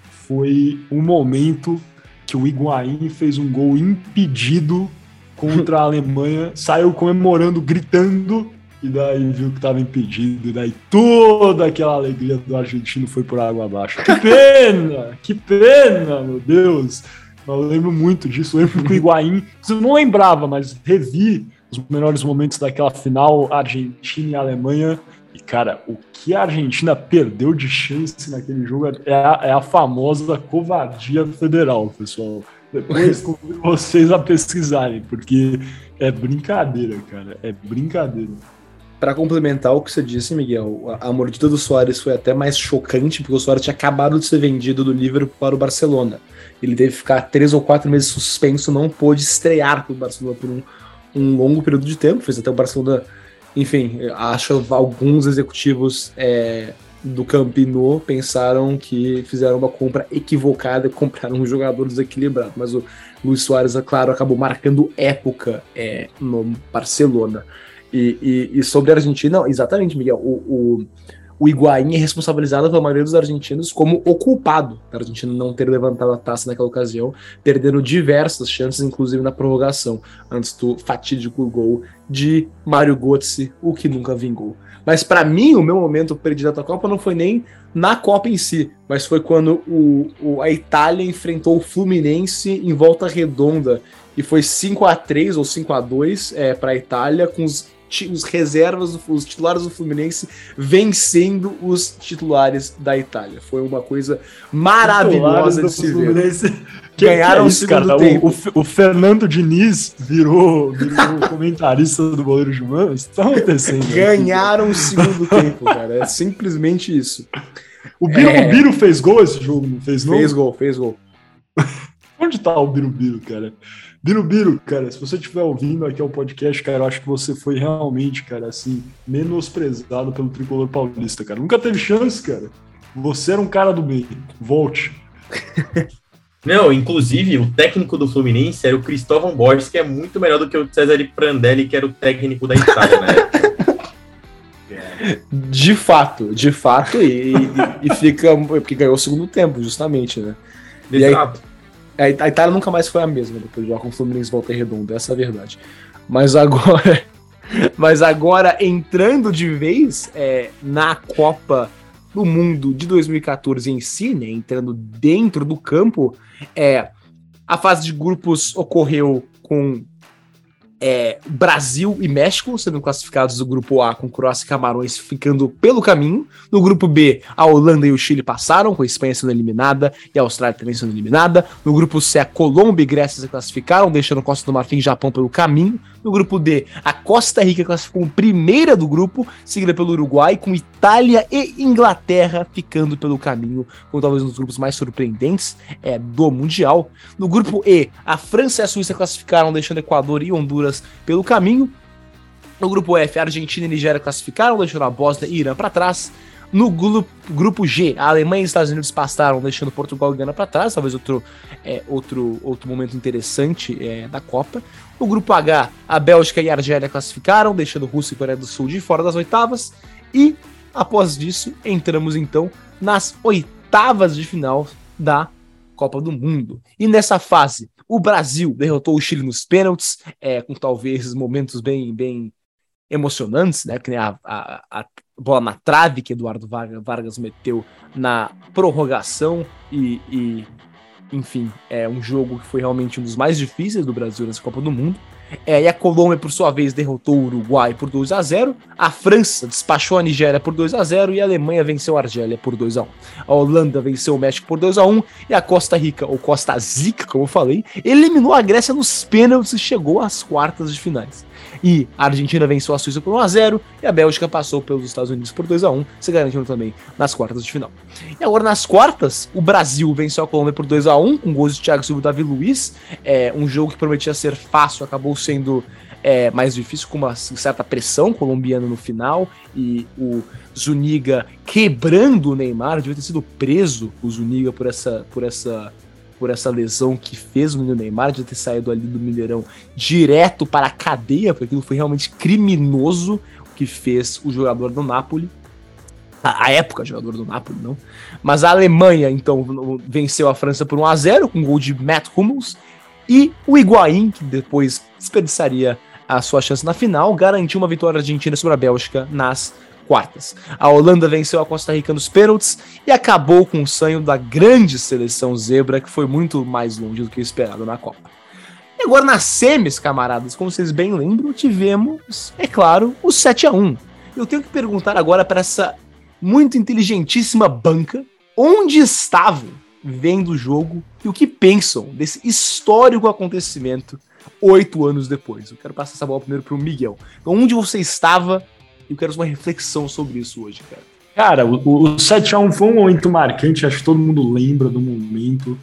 foi o momento que o Higuaín fez um gol impedido contra a Alemanha, saiu comemorando, gritando, e daí viu que tava impedido, e daí toda aquela alegria do argentino foi por água abaixo. Que pena, meu Deus. Eu lembro muito disso, eu lembro que o Higuaín, eu não lembrava, mas revi os melhores momentos daquela final Argentina e Alemanha, e cara, o que a Argentina perdeu de chance naquele jogo é a famosa covardia federal, pessoal. Depois convido vocês a pesquisarem, porque é brincadeira, cara, é brincadeira. Para complementar o que você disse, Miguel, a mordida do Suárez foi até mais chocante, porque o Suárez tinha acabado de ser vendido do Liverpool para o Barcelona. Ele teve que ficar 3 ou 4 meses suspenso, não pôde estrear com o Barcelona por um longo período de tempo, fez até o Barcelona, enfim, acho que alguns executivos do Campinô pensaram que fizeram uma compra equivocada, compraram um jogador desequilibrado, mas o Luis Suárez, é claro, acabou marcando época no Barcelona. E sobre a Argentina, não, exatamente, Miguel, o Higuaín é responsabilizado pela maioria dos argentinos como o culpado da Argentina não ter levantado a taça naquela ocasião, perdendo diversas chances, inclusive na prorrogação, antes do fatídico gol de Mario Götze, o que nunca vingou. Mas para mim, o meu momento predileto da Copa não foi nem na Copa em si, mas foi quando a Itália enfrentou o Fluminense em volta redonda, e foi 5-3 ou 5-2 para a Itália, com os reservas, os titulares do Fluminense vencendo os titulares da Itália. Foi uma coisa maravilhosa de se ver. Ganharam o segundo tempo. O Fernando Diniz virou comentarista do Boleiros de Humanas. Tá acontecendo. Ganharam o segundo tempo, cara. É simplesmente isso. O Biro fez gol esse jogo, não fez gol? Fez gol. Onde tá o Birubiru, cara? Birubiru, cara, se você estiver ouvindo aqui ao podcast, cara, eu acho que você foi realmente, cara, assim, menosprezado pelo tricolor paulista, cara. Nunca teve chance, cara. Você era um cara do bem. Volte. Não, inclusive, o técnico do Fluminense era o Cristóvão Borges, que é muito melhor do que o Cesare Prandelli, que era o técnico da Itália, né? De fato, e fica... Porque ganhou o segundo tempo, justamente, né? Exato. A Itália nunca mais foi a mesma depois de jogar com o Fluminense Volta Redonda, essa é a verdade. Mas agora entrando de vez na Copa do Mundo de 2014 em si, né, entrando dentro do campo, a fase de grupos ocorreu com Brasil e México sendo classificados do grupo A, com Croácia e Camarões ficando pelo caminho. No grupo B, a Holanda e o Chile passaram, com a Espanha sendo eliminada e a Austrália também sendo eliminada. No grupo C, a Colômbia e Grécia se classificaram, deixando Costa do Marfim e Japão pelo caminho. No grupo D, a Costa Rica classificou como primeira do grupo, seguida pelo Uruguai, com Itália e Inglaterra ficando pelo caminho, como talvez um dos grupos mais surpreendentes do Mundial. No grupo E, a França e a Suíça classificaram, deixando Equador e Honduras pelo caminho. No grupo F, a Argentina e a Nigéria classificaram, deixando a Bósnia e Irã para trás. No grupo G, a Alemanha e os Estados Unidos passaram, deixando Portugal e Gana para trás, talvez outro momento interessante da Copa. No grupo H, a Bélgica e a Argélia classificaram, deixando Rússia e Coreia do Sul de fora das oitavas. E, após isso, entramos então nas oitavas de final da Copa do Mundo. E nessa fase, o Brasil derrotou o Chile nos pênaltis, com talvez momentos bem emocionantes, né? Que nem a bola na trave que Eduardo Vargas meteu na prorrogação e enfim, um jogo que foi realmente um dos mais difíceis do Brasil nessa Copa do Mundo. E a Colômbia, por sua vez, derrotou o Uruguai por 2-0, a França despachou a Nigéria por 2-0 e a Alemanha venceu a Argélia por 2-1. A Holanda venceu o México por 2-1 e a Costa Rica, ou Costa Zica, como eu falei, eliminou a Grécia nos pênaltis e chegou às quartas de finais. E a Argentina venceu a Suíça por 1-0 e a Bélgica passou pelos Estados Unidos por 2-1, se garantindo também nas quartas de final. E agora nas quartas, o Brasil venceu a Colômbia por 2-1 com gols de Thiago Silva e Davi Luiz. Um jogo que prometia ser fácil acabou sendo mais difícil, com uma certa pressão colombiana no final, e o Zuniga quebrando o Neymar. Devia ter sido preso o Zuniga por essa lesão que fez o Neymar, de ter saído ali do Mineirão direto para a cadeia, porque aquilo foi realmente criminoso o que fez o jogador do Napoli. A época, jogador do Napoli, não. Mas a Alemanha, então, venceu a França por 1-0, com um gol de Matt Hummels, e o Higuaín, que depois desperdiçaria a sua chance na final, garantiu uma vitória argentina sobre a Bélgica nas quartas. A Holanda venceu a Costa Rica nos pênaltis e acabou com o sonho da grande seleção zebra, que foi muito mais longe do que esperado na Copa. E agora nas semis, camaradas, como vocês bem lembram, tivemos, é claro, o 7-1. Eu tenho que perguntar agora para essa muito inteligentíssima banca onde estavam vendo o jogo e o que pensam desse histórico acontecimento 8 anos depois. Eu quero passar essa bola primeiro para o Miguel. Então, onde você estava? Eu quero uma reflexão sobre isso hoje, cara. Cara, o 7-1 foi um momento marcante, acho que todo mundo lembra do momento.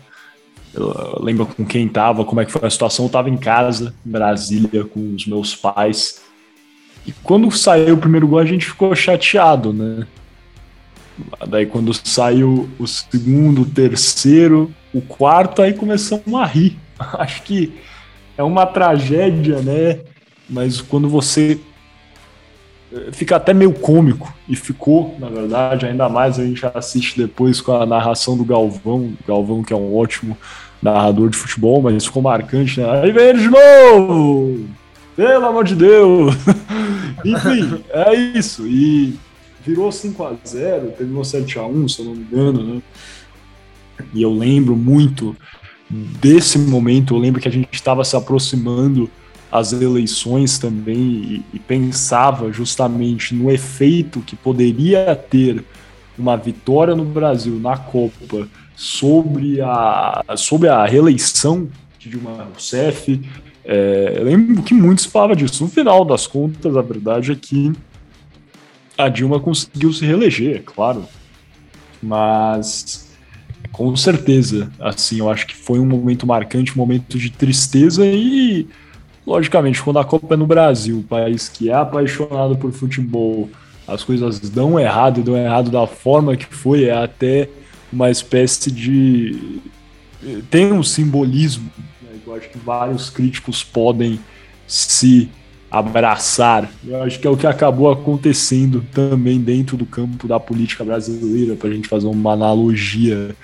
Lembra com quem tava, como é que foi a situação. Eu tava em casa, em Brasília, com os meus pais. E quando saiu o primeiro gol, a gente ficou chateado, né? Daí quando saiu o segundo, o terceiro, o quarto, aí começamos a rir. Acho que é uma tragédia, né? Mas quando você... fica até meio cômico, e ficou, na verdade, ainda mais a gente assiste depois com a narração do Galvão, que é um ótimo narrador de futebol, mas ficou marcante, né? Aí vem ele de novo! Pelo amor de Deus! Enfim, é isso, e virou 5-0, terminou 7-1, se eu não me engano, né? E eu lembro muito desse momento, eu lembro que a gente estava se aproximando as eleições também, e pensava justamente no efeito que poderia ter uma vitória no Brasil na Copa sobre a reeleição de Dilma Rousseff. Eu lembro que muitos falavam disso. No final das contas, a verdade é que a Dilma conseguiu se reeleger, é claro, mas... com certeza, assim, eu acho que foi um momento marcante, um momento de tristeza e... logicamente, quando a Copa é no Brasil, um país que é apaixonado por futebol, as coisas dão errado, e dão errado da forma que foi, é até uma espécie de... tem um simbolismo, né, que eu acho que vários críticos podem se abraçar. Eu acho que é o que acabou acontecendo também dentro do campo da política brasileira, para a gente fazer uma analogia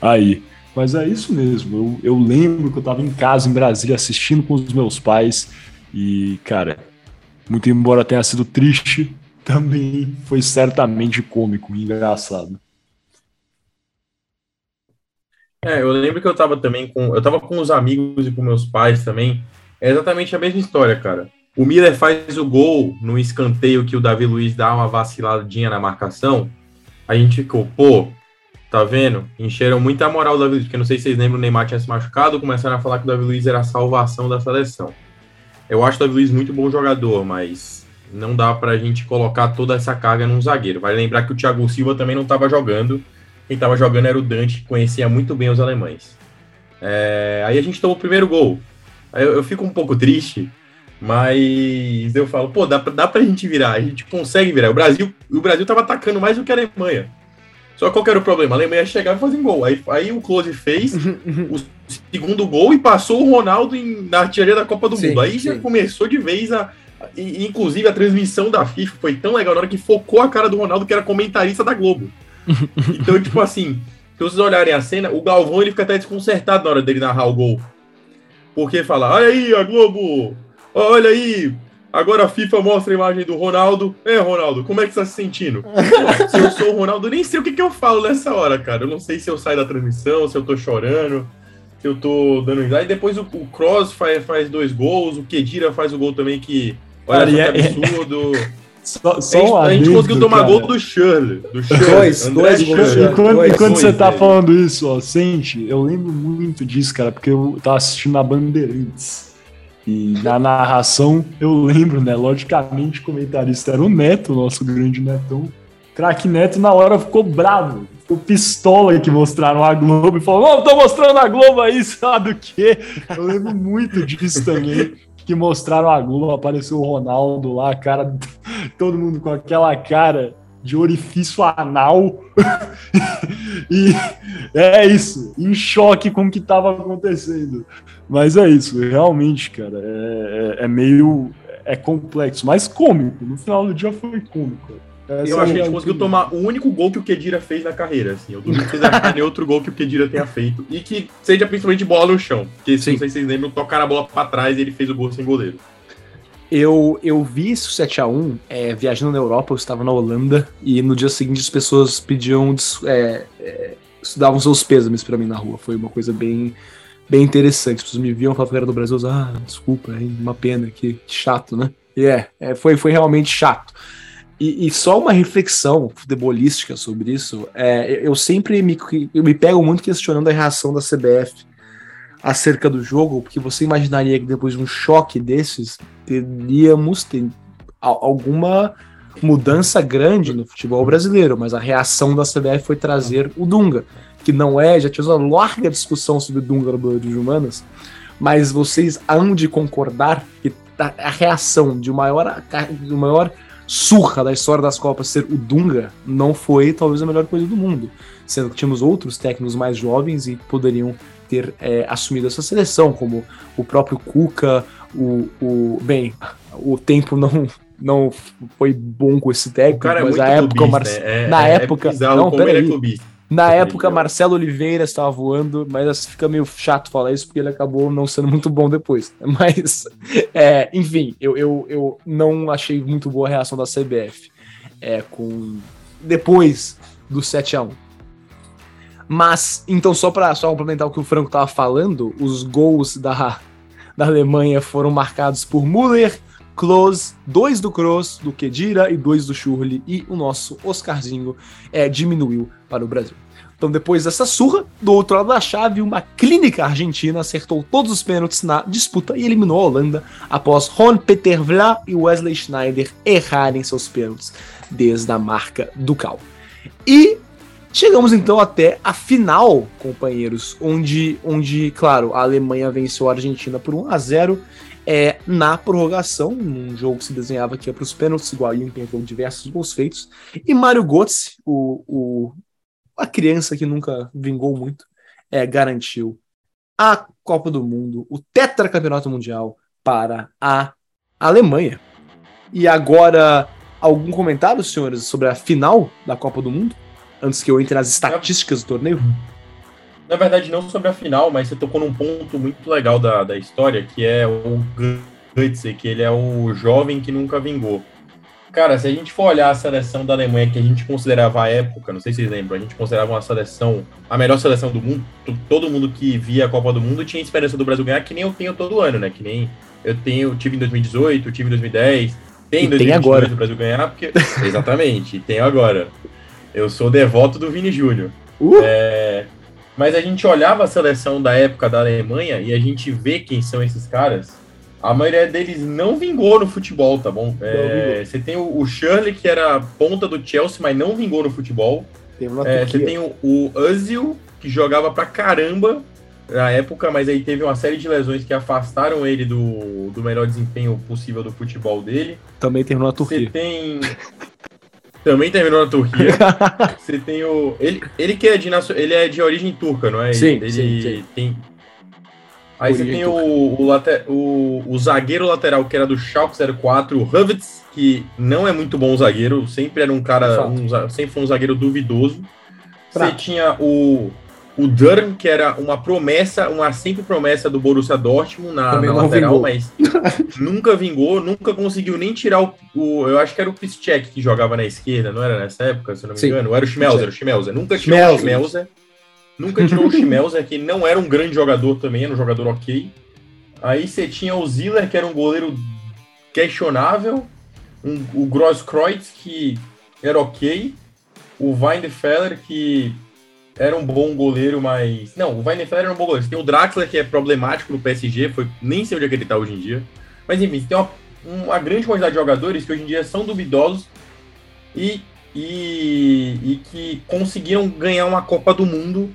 aí. Mas é isso mesmo, eu lembro que eu tava em casa, em Brasília, assistindo com os meus pais e, cara, muito embora tenha sido triste, também foi certamente cômico, engraçado. É, eu lembro que eu tava também com... Eu tava com os amigos e com meus pais também. É exatamente a mesma história, cara. O Miller faz o gol no escanteio que o Davi Luiz dá uma vaciladinha na marcação. A gente ficou, pô, tá vendo? Encheram muita moral do Davi Luiz, porque não sei se vocês lembram, o Neymar tinha se machucado, começaram a falar que o Davi Luiz era a salvação da seleção. Eu acho o Davi Luiz muito bom jogador, mas não dá pra gente colocar toda essa carga num zagueiro. Vale lembrar que o Thiago Silva também não tava jogando, quem tava jogando era o Dante, que conhecia muito bem os alemães. Aí a gente tomou o primeiro gol. Eu fico um pouco triste, mas eu falo, pô, dá pra gente virar, a gente consegue virar. O Brasil tava atacando mais do que a Alemanha. Só qual que era o problema? A Alemanha chegava e fazia um gol. Aí o Klose fez o segundo gol e passou o Ronaldo na artilharia da Copa do Mundo. Aí já começou de vez inclusive a transmissão da FIFA foi tão legal na hora que focou a cara do Ronaldo, que era comentarista da Globo. Então, tipo assim, se vocês olharem a cena, o Galvão ele fica até desconcertado na hora dele narrar o gol. Porque fala, olha aí a Globo, olha aí... Agora a FIFA mostra a imagem do Ronaldo. Ronaldo, como é que você tá se sentindo? Se eu sou o Ronaldo, eu nem sei o que eu falo nessa hora, cara. Eu não sei se eu saio da transmissão, se eu tô chorando, se eu tô dando... E depois o Kroos faz 2 gols, o Khedira faz o gol também que... Olha, cara, que absurdo. A gente conseguiu tomar gol do Schürrle. Dois gols. Enquanto você tá falando isso, ó, sente, eu lembro muito disso, cara, porque eu tava assistindo a Bandeirantes. E na narração, eu lembro, né, logicamente, o comentarista era o Neto, nosso grande Netão. Craque Neto, na hora, ficou bravo. Ficou pistola que mostraram a Globo e falou, não, tô mostrando a Globo aí, sabe o quê? Eu lembro muito disso também, que mostraram a Globo, apareceu o Ronaldo lá, cara, todo mundo com aquela cara de orifício anal. E é isso, em choque com o que estava acontecendo. Mas é isso, realmente, cara, meio... é complexo, mas cômico. No final do dia foi cômico. Eu acho que a gente conseguiu tomar o único gol que o Khedira fez na carreira, assim. Eu não fiz nem outro gol que o Khedira tenha feito. E que seja principalmente bola no chão. Porque, não sei se vocês lembram, tocaram a bola para trás e ele fez o gol sem goleiro. Eu vi isso 7-1, viajando na Europa, eu estava na Holanda, e no dia seguinte as pessoas pediam, davam seus pêsames pra mim na rua. Foi uma coisa bem, bem interessante. As pessoas me viam e falavam que era do Brasil, desculpa, uma pena, que chato, né? E foi realmente chato. E só uma reflexão futebolística sobre isso, eu sempre me pego muito questionando a reação da CBF acerca do jogo, porque você imaginaria que depois de um choque desses teríamos alguma mudança grande no futebol brasileiro, mas a reação da CBF foi trazer o Dunga, que não já tinha uma larga discussão sobre o Dunga no Boleiros de Humanas, mas vocês hão de concordar que a reação de maior surra da história das Copas ser o Dunga não foi talvez a melhor coisa do mundo, sendo que tínhamos outros técnicos mais jovens e poderiam ter assumido essa seleção, como o próprio Cuca. O tempo não foi bom com esse técnico, mas na época... Na época, Marcelo Oliveira estava voando, mas fica meio chato falar isso, porque ele acabou não sendo muito bom depois. Mas, enfim, eu não achei muito boa a reação da CBF depois do 7-1. Mas, então, só complementar o que o Franco estava falando, os gols da Alemanha foram marcados por Müller, Klose, 2 do Kroos, do Khedira e 2 do Schürrle, e o nosso Oscarzinho diminuiu para o Brasil. Então, depois dessa surra, do outro lado da chave, uma clínica argentina acertou todos os pênaltis na disputa e eliminou a Holanda após Ron Peter Vla e Wesley Sneijder errarem seus pênaltis desde a marca do Cal. E chegamos então até a final, companheiros, onde claro, a Alemanha venceu a Argentina por 1-0 na prorrogação, num jogo que se desenhava que ia para os pênaltis, igual Yang tentou diversos gols feitos, e Mário Götze, a criança que nunca vingou muito, garantiu a Copa do Mundo, o tetracampeonato mundial para a Alemanha. E agora, algum comentário, senhores, sobre a final da Copa do Mundo? Antes que eu entre nas estatísticas do torneio? Na verdade, não sobre a final, mas você tocou num ponto muito legal da história, que é o Götze, que ele é o jovem que nunca vingou. Cara, se a gente for olhar a seleção da Alemanha, que a gente considerava à época, não sei se vocês lembram, a gente considerava uma seleção, a melhor seleção do mundo, todo mundo que via a Copa do Mundo tinha esperança do Brasil ganhar, que nem eu tenho todo ano, né? Que nem eu tive em 2018, tive em 2010, tem em 2022 do Brasil ganhar, porque... Exatamente, tenho agora. Eu sou devoto do Vini Júnior. Mas a gente olhava a seleção da época da Alemanha e a gente vê quem são esses caras. A maioria deles não vingou no futebol, tá bom? Você tem o Schürrle, que era ponta do Chelsea, mas não vingou no futebol. Você tem o Özil, que jogava pra caramba na época, mas aí teve uma série de lesões que afastaram ele do melhor desempenho possível do futebol dele. Também terminou na Turquia. Também terminou na Turquia. Você tem o... Ele é de origem turca, não é? Sim, sim. Aí você tem o zagueiro lateral, que era do Schalke 04, o Hövitz, que não é muito bom zagueiro, sempre era um cara, sempre foi um zagueiro duvidoso. Você tinha o Dörn, que era uma promessa, uma sempre promessa do Borussia Dortmund na lateral, vingou. Mas nunca vingou, nunca conseguiu nem tirar eu acho que era o Piszczek que jogava na esquerda, não era nessa época, se eu não me engano? Era o Schmelzer, nunca tirou o Schmelzer. Nunca tirou o Schmelzer, que não era um grande jogador também, era um jogador ok. Aí você tinha o Ziller, que era um goleiro questionável. O Grosskreutz, que era ok. O Weidenfeller, que era um bom goleiro, mas... Não, o Weidenfeller era um bom goleiro. Você tem o Draxler, que é problemático no PSG, nem sei onde é que ele tá hoje em dia. Mas enfim, tem uma grande quantidade de jogadores que hoje em dia são duvidosos e que conseguiram ganhar uma Copa do Mundo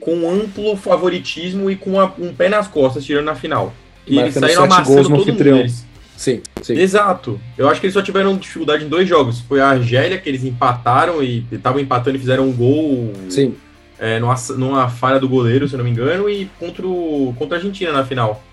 com amplo favoritismo e com um pé nas costas, tirando na final. E eles saíram amassando todo mundo deles. Sim, sim. Exato. Eu acho que eles só tiveram dificuldade em 2 jogos. Foi a Argélia, que eles empataram e estavam empatando e fizeram um gol numa falha do goleiro, se eu não me engano, e contra a Argentina na final.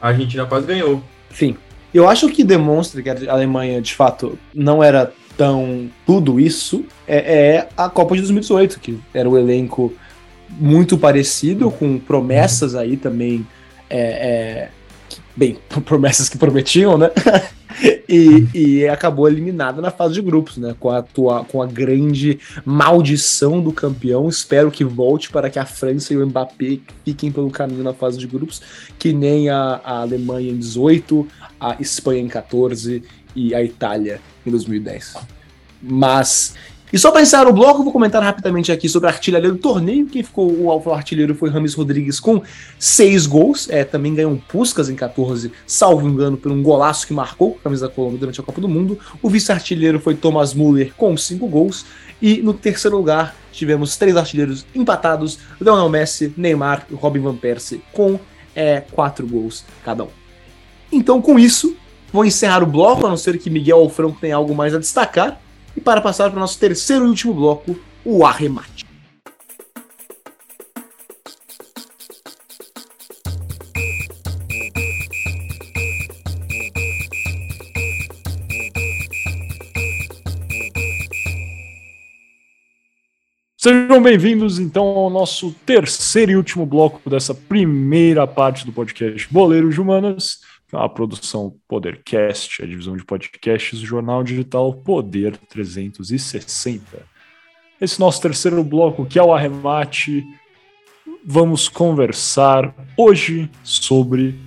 A Argentina quase ganhou. Sim. Eu acho que demonstra que a Alemanha, de fato, não era tão tudo isso, é a Copa de 2018, que era um elenco muito parecido, com promessas aí também, promessas que prometiam, né? E acabou eliminada na fase de grupos, né? Com a grande maldição do campeão. Espero que volte para que a França e o Mbappé fiquem pelo caminho na fase de grupos, que nem a Alemanha em 2018, a Espanha em 2014 e a Itália em 2010. Mas... E só para encerrar o bloco, eu vou comentar rapidamente aqui sobre a artilharia do torneio. Quem ficou o artilheiro foi James Rodrigues com 6 gols. Também ganhou um Puskás em 2014, salvo engano, por um golaço que marcou a camisa da Colômbia durante a Copa do Mundo. O vice-artilheiro foi Thomas Müller com 5 gols. E no terceiro lugar tivemos 3 artilheiros empatados: Lionel Messi, Neymar e Robin van Persie com 4 gols cada um. Então, com isso, vou encerrar o bloco, a não ser que Miguel ou Franco tenha algo mais a destacar. E para passar para o nosso terceiro e último bloco, o arremate. Sejam bem-vindos, então, ao nosso terceiro e último bloco dessa primeira parte do podcast Boleiros de Humanas. A produção PoderCast, a divisão de podcasts do jornal digital Poder 360. Esse nosso terceiro bloco, que é o arremate, vamos conversar hoje sobre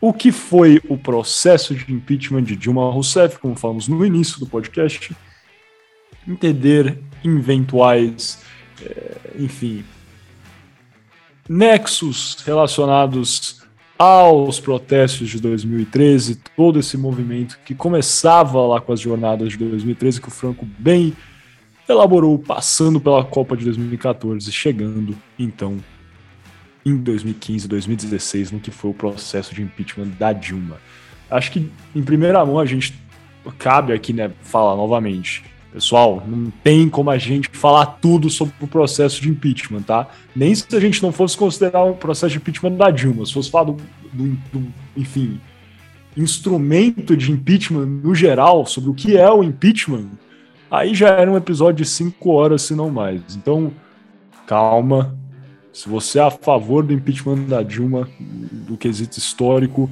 o que foi o processo de impeachment de Dilma Rousseff, como falamos no início do podcast, entender eventuais, nexos relacionados aos protestos de 2013, todo esse movimento que começava lá com as jornadas de 2013, que o Franco bem elaborou, passando pela Copa de 2014, chegando, então, em 2015, 2016, no que foi o processo de impeachment da Dilma. Acho que, em primeira mão, a gente cabe aqui, né, falar novamente. Pessoal, não tem como a gente falar tudo sobre o processo de impeachment, tá? Nem se a gente não fosse considerar o processo de impeachment da Dilma, se fosse falar do instrumento de impeachment no geral, sobre o que é o impeachment, aí já era um episódio de 5 horas, se não mais. Então, calma. Se você é a favor do impeachment da Dilma, do quesito histórico,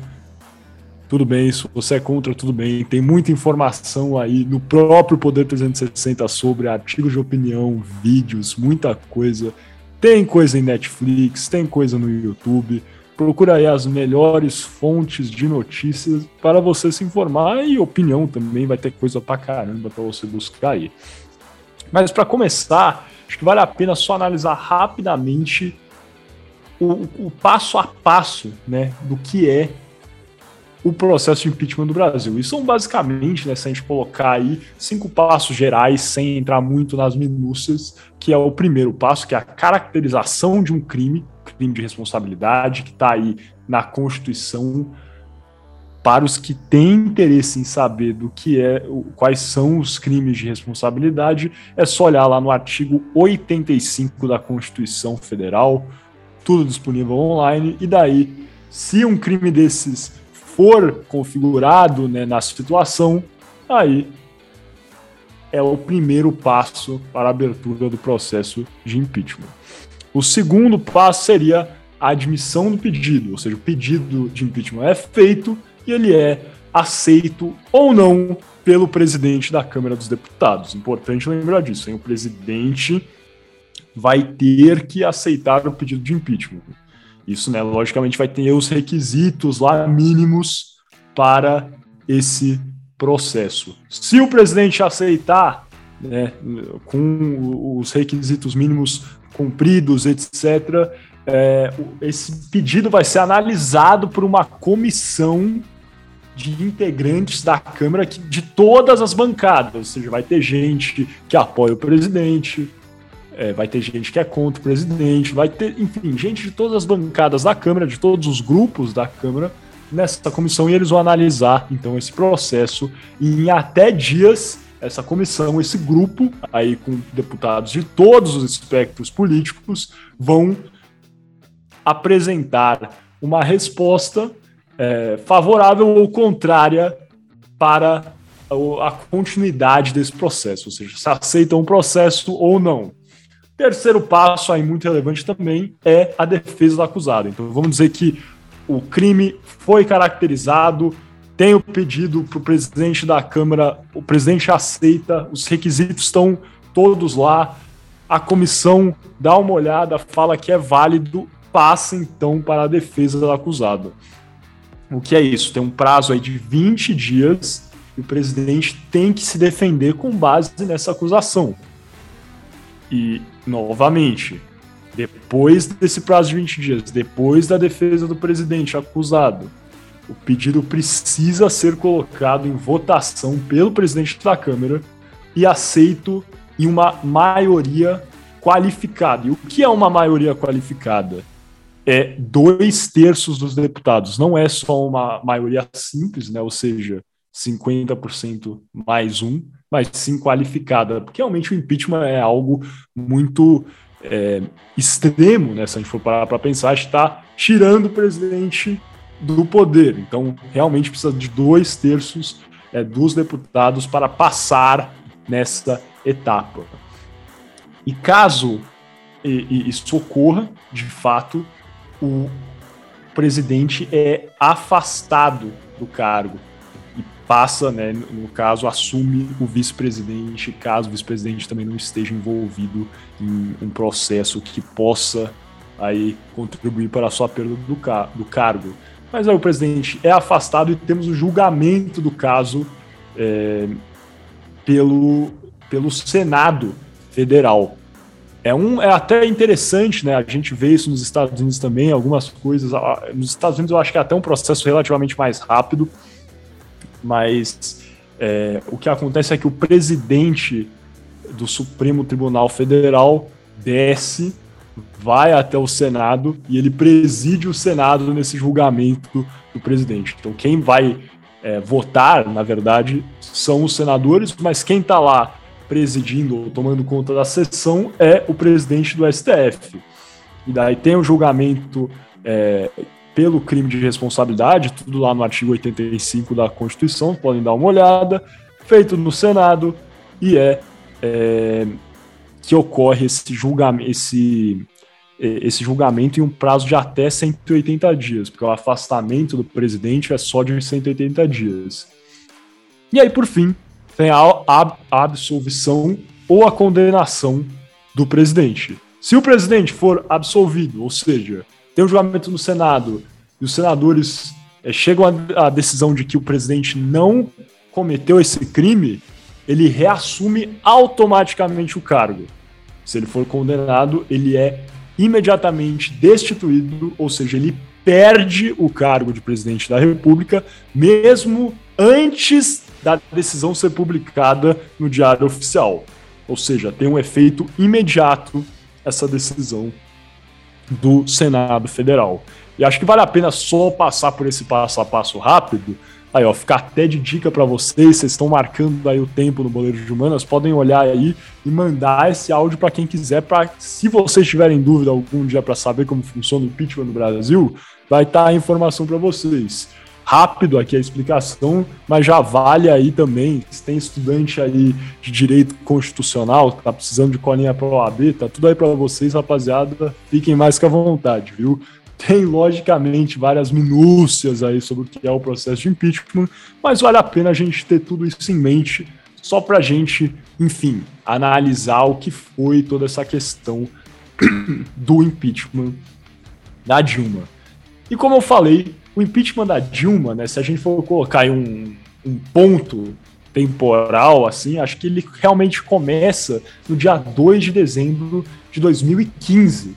tudo bem. Se você é contra, tudo bem. Tem muita informação aí no próprio Poder 360 sobre artigos de opinião, vídeos, muita coisa. Tem coisa em Netflix, tem coisa no YouTube. Procura aí as melhores fontes de notícias para você se informar, e opinião também vai ter coisa pra caramba para você buscar aí. Mas para começar, acho que vale a pena só analisar rapidamente o passo a passo, né, do que é o processo de impeachment do Brasil. E são basicamente, né, se a gente colocar aí, 5 passos gerais, sem entrar muito nas minúcias, que é o primeiro passo, que é a caracterização de um crime de responsabilidade, que está aí na Constituição, para os que têm interesse em saber do que é, quais são os crimes de responsabilidade, é só olhar lá no artigo 85 da Constituição Federal, tudo disponível online, e daí, se um crime desses for configurado, né, na situação, aí é o primeiro passo para a abertura do processo de impeachment. O segundo passo seria a admissão do pedido, ou seja, o pedido de impeachment é feito, e ele é aceito ou não pelo presidente da Câmara dos Deputados. Importante lembrar disso, hein? O presidente vai ter que aceitar o pedido de impeachment. Isso, né, logicamente, vai ter os requisitos lá mínimos para esse processo. Se o presidente aceitar, né, com os requisitos mínimos cumpridos, etc., esse pedido vai ser analisado por uma comissão de integrantes da Câmara de todas as bancadas, ou seja, vai ter gente que apoia o presidente, vai ter gente que é contra o presidente, vai ter, enfim, gente de todas as bancadas da Câmara, de todos os grupos da Câmara, nessa comissão, e eles vão analisar, então, esse processo, e em até dias, essa comissão, esse grupo, aí com deputados de todos os espectros políticos, vão apresentar uma resposta favorável ou contrária para a continuidade desse processo, ou seja, se aceitam um processo ou não. Terceiro passo, aí muito relevante também, é a defesa do acusado. Então vamos dizer que o crime foi caracterizado, tem o pedido para o presidente da Câmara, o presidente aceita, os requisitos estão todos lá, a comissão dá uma olhada, fala que é válido, passa então para a defesa do acusado. O que é isso? Tem um prazo aí de 20 dias e o presidente tem que se defender com base nessa acusação. E, novamente, depois desse prazo de 20 dias, depois da defesa do presidente acusado, o pedido precisa ser colocado em votação pelo presidente da Câmara e aceito em uma maioria qualificada. E o que é uma maioria qualificada? É 2/3 dos deputados, não é só uma maioria simples, né? Ou seja, 50% mais um, mas sim qualificada, porque realmente o impeachment é algo muito extremo, né? Se a gente for parar para pensar, a gente está tirando o presidente do poder, então realmente precisa de 2/3 dos deputados para passar nessa etapa. E caso isso ocorra, de fato, o presidente é afastado do cargo e passa, né, no caso, assume o vice-presidente, caso o vice-presidente também não esteja envolvido em um processo que possa aí contribuir para a sua perda do cargo. Mas aí o presidente é afastado e temos o julgamento do caso pelo Senado Federal. É até interessante, né? A gente vê isso nos Estados Unidos também, algumas coisas. Nos Estados Unidos eu acho que é até um processo relativamente mais rápido, mas o que acontece é que o presidente do Supremo Tribunal Federal desce, vai até o Senado e ele preside o Senado nesse julgamento do presidente. Então quem vai votar, na verdade, são os senadores, mas quem está lá presidindo ou tomando conta da sessão é o presidente do STF. E daí tem o julgamento pelo crime de responsabilidade, tudo lá no artigo 85 da Constituição, podem dar uma olhada, feito no Senado e que ocorre esse julgamento em um prazo de até 180 dias, porque o afastamento do presidente é só de 180 dias. E aí, por fim, tem a absolvição ou a condenação do presidente. Se o presidente for absolvido, ou seja, tem um julgamento no Senado e os senadores chegam à decisão de que o presidente não cometeu esse crime, ele reassume automaticamente o cargo. Se ele for condenado, ele é imediatamente destituído, ou seja, ele perde o cargo de presidente da República, mesmo antes da decisão ser publicada no Diário Oficial. Ou seja, tem um efeito imediato essa decisão do Senado Federal. E acho que vale a pena só passar por esse passo a passo rápido. Aí, ó, ficar até de dica para vocês estão marcando aí o tempo no Boleiros de Humanas, podem olhar aí e mandar esse áudio para quem quiser, para se vocês tiverem dúvida algum dia para saber como funciona o impeachment no Brasil, vai estar a informação para vocês. Rápido aqui a explicação, mas já vale aí também, se tem estudante aí de direito constitucional, tá precisando de colinha para OAB, tá tudo aí para vocês, rapaziada, fiquem mais que à vontade, viu? Tem, logicamente, várias minúcias aí sobre o que é o processo de impeachment, mas vale a pena a gente ter tudo isso em mente, só para a gente, enfim, analisar o que foi toda essa questão do impeachment da Dilma. E como eu falei, o impeachment da Dilma, né, se a gente for colocar aí um ponto temporal, assim, acho que ele realmente começa no dia 2 de dezembro de 2015,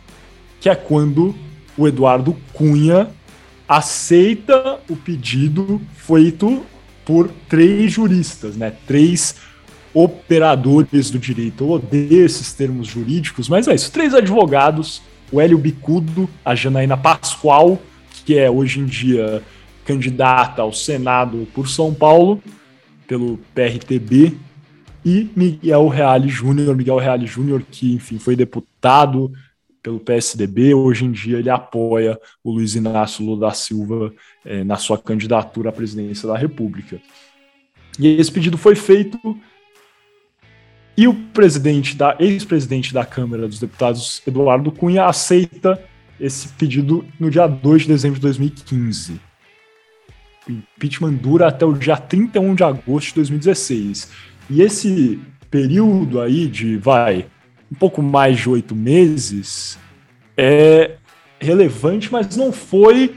que é quando o Eduardo Cunha aceita o pedido feito por 3 juristas, né? 3 operadores do direito. Eu odeio esses termos jurídicos, mas é isso. 3 advogados, o Hélio Bicudo, a Janaína Pascoal, que é hoje em dia candidata ao Senado por São Paulo, pelo PRTB, e Miguel Reale Júnior, que, enfim, foi deputado pelo PSDB, hoje em dia ele apoia o Luiz Inácio Lula da Silva na sua candidatura à presidência da República. E esse pedido foi feito e o ex-presidente da Câmara dos Deputados, Eduardo Cunha, aceita esse pedido no dia 2 de dezembro de 2015. O impeachment dura até o dia 31 de agosto de 2016. E esse período aí de, um pouco mais de 8 meses, é relevante, mas não foi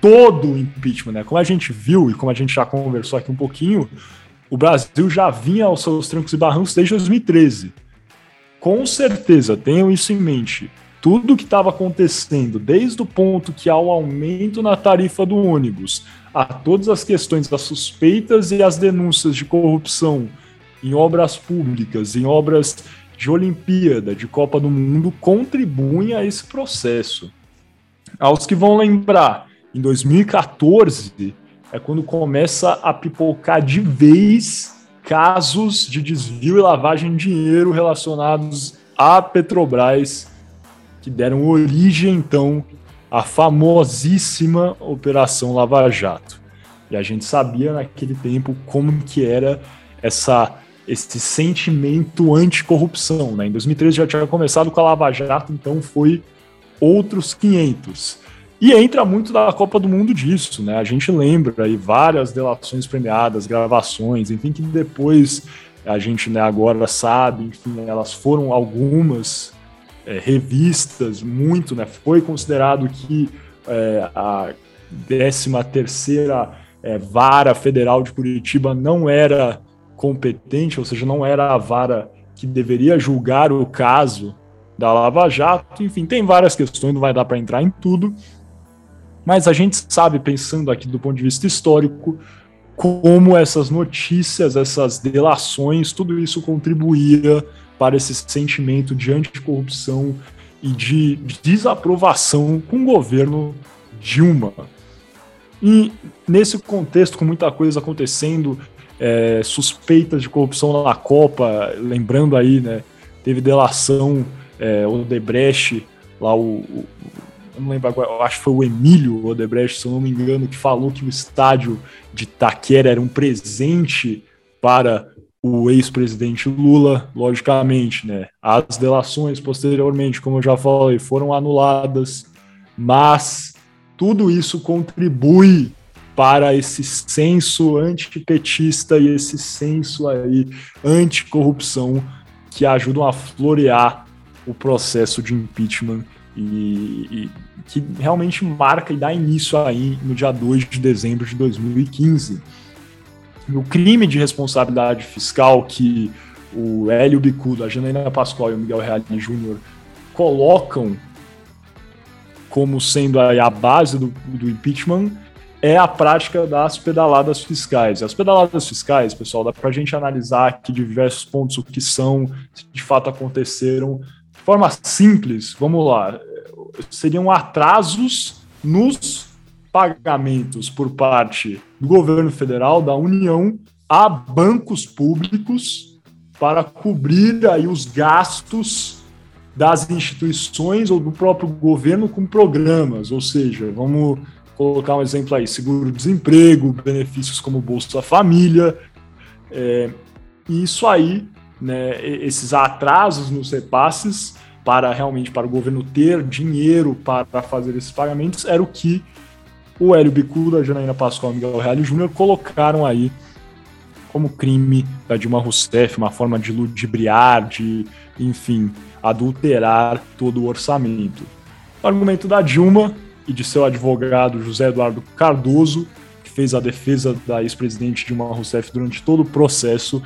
todo o impeachment, né? Como a gente viu e como a gente já conversou aqui um pouquinho, o Brasil já vinha aos seus trancos e barrancos desde 2013. Com certeza, tenham isso em mente. Tudo que estava acontecendo, desde o ponto que há um aumento na tarifa do ônibus, a todas as questões das suspeitas e as denúncias de corrupção em obras públicas, em obras de Olimpíada, de Copa do Mundo, contribuem a esse processo. Aos que vão lembrar, em 2014 é quando começa a pipocar de vez casos de desvio e lavagem de dinheiro relacionados à Petrobras, que deram origem, então, à famosíssima Operação Lava Jato. E a gente sabia naquele tempo como que era esse sentimento anticorrupção, né? Em 2013 já tinha começado com a Lava Jato, então foi outros 500. E entra muito da Copa do Mundo disso, né? A gente lembra aí várias delações premiadas, gravações, enfim, que depois a gente, né, agora sabe, enfim, elas foram algumas revistas, muito, né? Foi considerado que a 13ª Vara Federal de Curitiba não era competente, ou seja, não era a vara que deveria julgar o caso da Lava Jato. Enfim, tem várias questões, não vai dar para entrar em tudo, mas a gente sabe, pensando aqui do ponto de vista histórico, como essas notícias, essas delações, tudo isso contribuía para esse sentimento de anticorrupção e de desaprovação com o governo Dilma. E nesse contexto, com muita coisa acontecendo, suspeitas de corrupção na Copa, lembrando aí, né, teve delação, Odebrecht, lá eu não lembro agora, eu acho que foi o Emílio Odebrecht, se eu não me engano, que falou que o estádio de Itaquera era um presente para o ex-presidente Lula, logicamente, né? As delações posteriormente, como eu já falei, foram anuladas, mas tudo isso contribui para esse senso antipetista e esse senso aí anticorrupção que ajudam a florear o processo de impeachment e que realmente marca e dá início aí no dia 2 de dezembro de 2015. O crime de responsabilidade fiscal que o Hélio Bicudo, a Janaína Pascoal e o Miguel Reale Júnior colocam como sendo a base do impeachment é a prática das pedaladas fiscais. As pedaladas fiscais, pessoal, dá para a gente analisar aqui diversos pontos, o que são, se de fato aconteceram. De forma simples, vamos lá, seriam atrasos nos pagamentos por parte do governo federal, da União, a bancos públicos para cobrir aí os gastos das instituições ou do próprio governo com programas, ou seja, vamos colocar um exemplo aí, seguro-desemprego, benefícios como Bolsa Família, e isso aí, né, esses atrasos nos repasses para realmente para o governo ter dinheiro para fazer esses pagamentos era o que o Hélio Bicudo, a Janaína Pascoal e Miguel Reale Júnior colocaram aí como crime da Dilma Rousseff, uma forma de ludibriar, de, enfim, adulterar todo o orçamento. O argumento da Dilma e de seu advogado José Eduardo Cardoso, que fez a defesa da ex-presidente Dilma Rousseff durante todo o processo,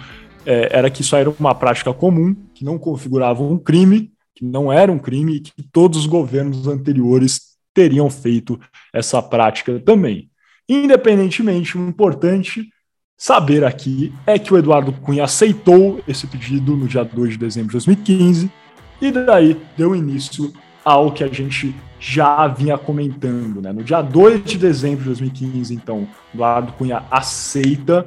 era que isso era uma prática comum, que não configurava um crime, que não era um crime e que todos os governos anteriores teriam feito essa prática também. Independentemente, o importante saber aqui é que o Eduardo Cunha aceitou esse pedido no dia 2 de dezembro de 2015 e daí deu início ao que a gente já vinha comentando, né? No dia 2 de dezembro de 2015, então, Eduardo Cunha aceita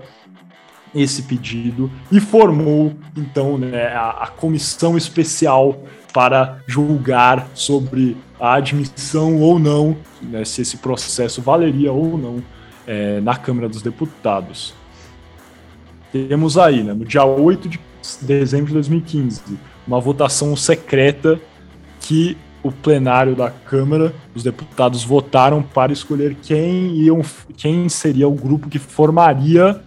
esse pedido e formou, então, né, a comissão especial para julgar sobre a admissão ou não, né, se esse processo valeria ou não na Câmara dos Deputados. Temos aí, né, no dia 8 de dezembro de 2015, uma votação secreta que o plenário da Câmara, os deputados votaram para escolher quem seria o grupo que formaria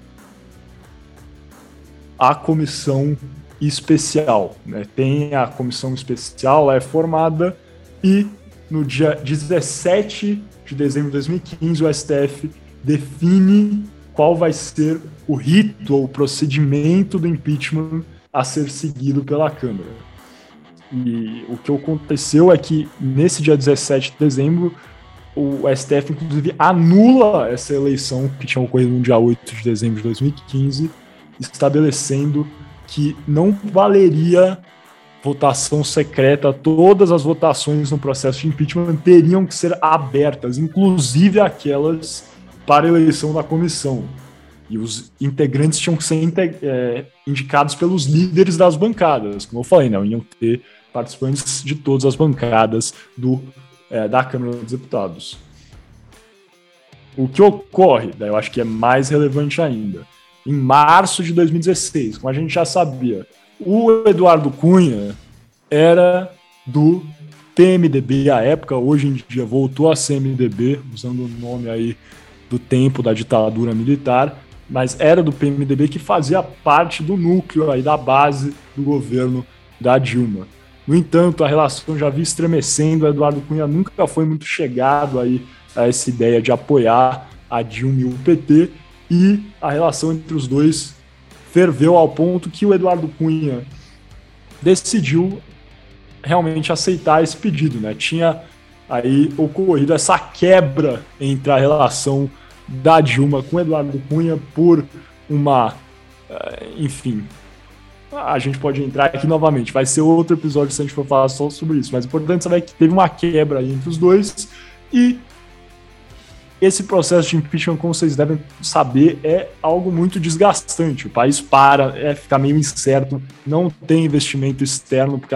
a comissão especial, né? Tem a comissão especial, ela é formada e no dia 17 de dezembro de 2015 o STF define qual vai ser o rito ou o procedimento do impeachment a ser seguido pela Câmara. E o que aconteceu é que nesse dia 17 de dezembro o STF inclusive anula essa eleição que tinha ocorrido no dia 8 de dezembro de 2015, estabelecendo que não valeria votação secreta, todas as votações no processo de impeachment teriam que ser abertas, inclusive aquelas para eleição da comissão. E os integrantes tinham que ser indicados pelos líderes das bancadas, como eu falei, né? Iam ter participantes de todas as bancadas da Câmara dos Deputados. O que ocorre, daí eu acho que é mais relevante ainda, em março de 2016, como a gente já sabia, o Eduardo Cunha era do PMDB à época, hoje em dia voltou a ser MDB, usando o nome aí do tempo da ditadura militar, mas era do PMDB que fazia parte do núcleo aí da base do governo da Dilma. No entanto, a relação já vinha estremecendo, o Eduardo Cunha nunca foi muito chegado aí a essa ideia de apoiar a Dilma e o PT, e a relação entre os dois ferveu ao ponto que o Eduardo Cunha decidiu realmente aceitar esse pedido, né? Tinha aí ocorrido essa quebra entre a relação da Dilma com o Eduardo Cunha por uma... Enfim, a gente pode entrar aqui novamente, vai ser outro episódio se a gente for falar só sobre isso, mas é importante saber que teve uma quebra aí entre os dois e... Esse processo de impeachment, como vocês devem saber, é algo muito desgastante. O país fica meio incerto, não tem investimento externo, porque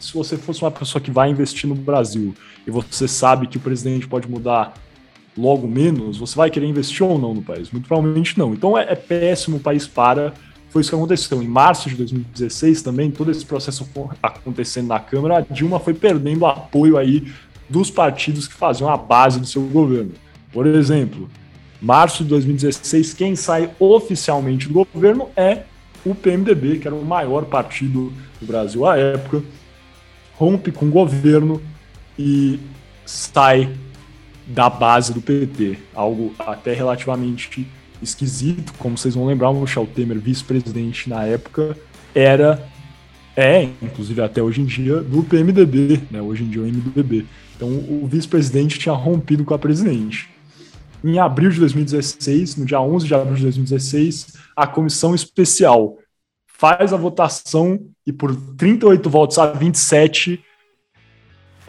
se você fosse uma pessoa que vai investir no Brasil e você sabe que o presidente pode mudar logo menos, você vai querer investir ou não no país? Muito provavelmente não. Então é péssimo, o país Foi isso que aconteceu. Em março de 2016 também, todo esse processo acontecendo na Câmara, a Dilma foi perdendo apoio aí dos partidos que faziam a base do seu governo. Por exemplo, março de 2016, quem sai oficialmente do governo é o PMDB, que era o maior partido do Brasil à época, rompe com o governo e sai da base do PT. Algo até relativamente esquisito, como vocês vão lembrar, o Michel Temer, vice-presidente na época, é, inclusive até hoje em dia, do PMDB, né? Hoje em dia é o MDB. Então o vice-presidente tinha rompido com a presidente. Em abril de 2016, no dia 11 de abril de 2016, a comissão especial faz a votação e por 38 votos a 27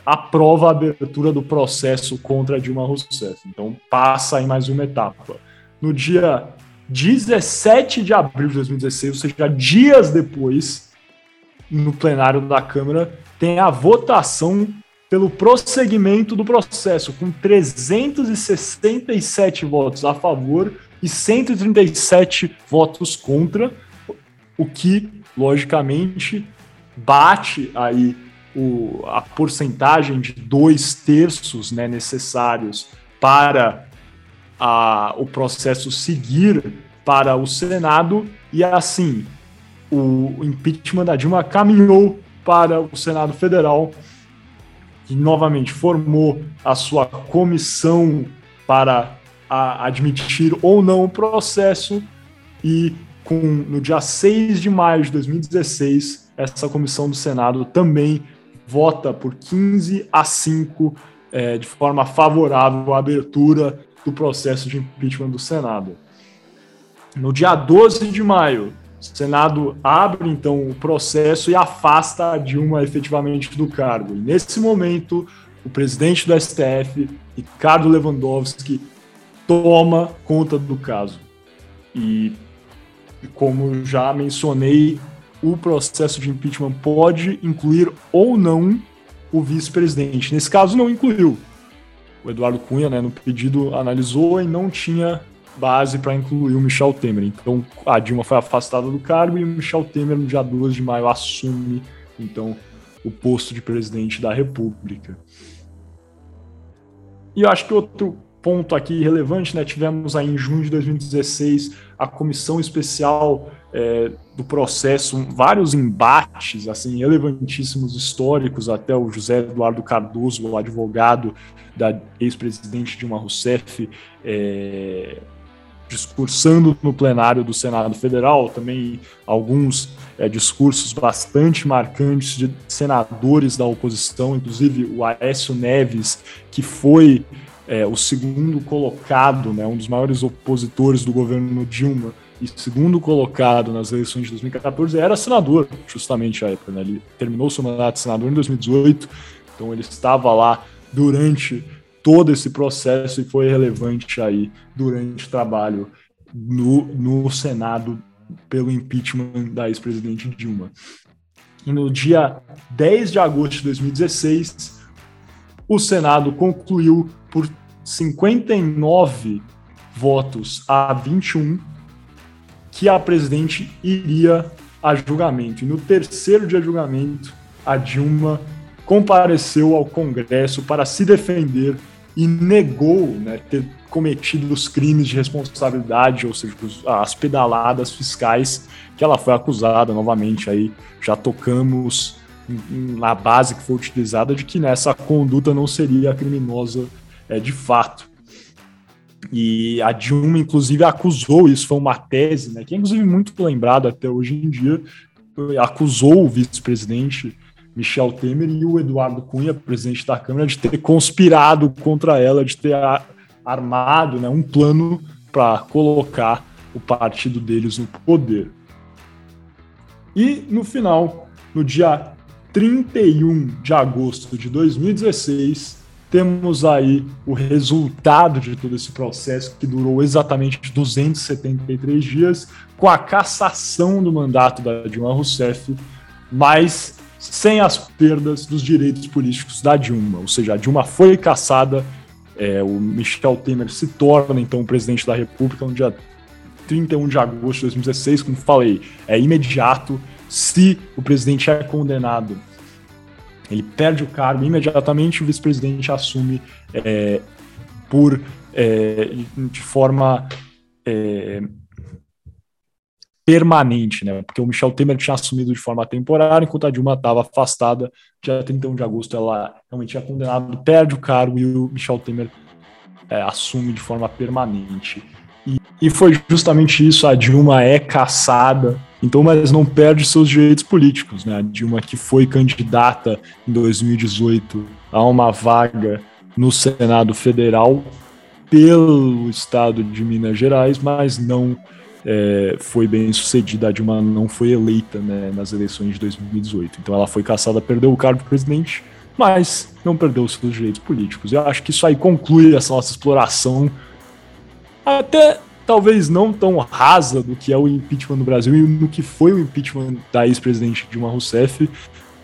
aprova a abertura do processo contra Dilma Rousseff. Então passa em mais uma etapa. No dia 17 de abril de 2016, ou seja, dias depois, no plenário da Câmara, tem a votação pelo prosseguimento do processo, com 367 votos a favor e 137 votos contra, o que, logicamente, bate aí a porcentagem de 2/3, né, necessários para o processo seguir para o Senado, e assim o impeachment da Dilma caminhou para o Senado Federal, que novamente formou a sua comissão para admitir ou não o processo, e no dia 6 de maio de 2016, essa comissão do Senado também vota por 15-5 de forma favorável à abertura do processo de impeachment do Senado. No dia 12 de maio, o Senado abre, então, o processo e afasta a Dilma efetivamente do cargo. E nesse momento, o presidente do STF, Ricardo Lewandowski, toma conta do caso. E, como já mencionei, o processo de impeachment pode incluir ou não o vice-presidente. Nesse caso, não incluiu. O Eduardo Cunha, né, no pedido, analisou e não tinha base para incluir o Michel Temer. Então, a Dilma foi afastada do cargo e o Michel Temer, no dia 12 de maio, assume, então, o posto de presidente da República. E eu acho que outro ponto aqui relevante, né, tivemos aí em junho de 2016 a comissão especial do processo, vários embates assim, relevantíssimos, históricos, até o José Eduardo Cardoso, o advogado da ex-presidente Dilma Rousseff, discursando no plenário do Senado Federal, também alguns discursos bastante marcantes de senadores da oposição, inclusive o Aécio Neves, que foi o segundo colocado, né, um dos maiores opositores do governo Dilma, e segundo colocado nas eleições de 2014, era senador, justamente à época, né? Ele terminou seu mandato de senador em 2018, então ele estava lá durante todo esse processo e foi relevante aí durante o trabalho no Senado pelo impeachment da ex-presidente Dilma. E no dia 10 de agosto de 2016, o Senado concluiu por 59 votos a 21 que a presidente iria a julgamento. E no terceiro dia de julgamento, a Dilma compareceu ao Congresso para se defender e negou, né, ter cometido os crimes de responsabilidade, ou seja, as pedaladas fiscais que ela foi acusada. Novamente, aí já tocamos na base que foi utilizada de que nessa conduta não seria criminosa de fato. E a Dilma, inclusive, acusou, isso foi uma tese, né, que é, inclusive, muito lembrada até hoje em dia, acusou o vice-presidente Michel Temer e o Eduardo Cunha, presidente da Câmara, de ter conspirado contra ela, de ter armado, né, um plano para colocar o partido deles no poder. E, no final, no dia 31 de agosto de 2016... temos aí o resultado de todo esse processo, que durou exatamente 273 dias, com a cassação do mandato da Dilma Rousseff, mas sem as perdas dos direitos políticos da Dilma. Ou seja, a Dilma foi cassada, o Michel Temer se torna, então, presidente da República no dia 31 de agosto de 2016, como falei, é imediato. Se o presidente é condenado, ele perde o cargo, imediatamente o vice-presidente assume de forma permanente, né? Porque o Michel Temer tinha assumido de forma temporária, enquanto a Dilma estava afastada. Dia 31 de agosto ela realmente é condenada, perde o cargo e o Michel Temer assume de forma permanente. E foi justamente isso, a Dilma é cassada, então, mas não perde seus direitos políticos, né? A Dilma, que foi candidata em 2018 a uma vaga no Senado Federal pelo estado de Minas Gerais, mas não foi bem sucedida. A Dilma não foi eleita, né, nas eleições de 2018, então ela foi cassada, perdeu o cargo de presidente, mas não perdeu seus direitos políticos. Eu acho que isso aí conclui essa nossa exploração até talvez não tão rasa do que é o impeachment no Brasil e no que foi o impeachment da ex-presidente Dilma Rousseff,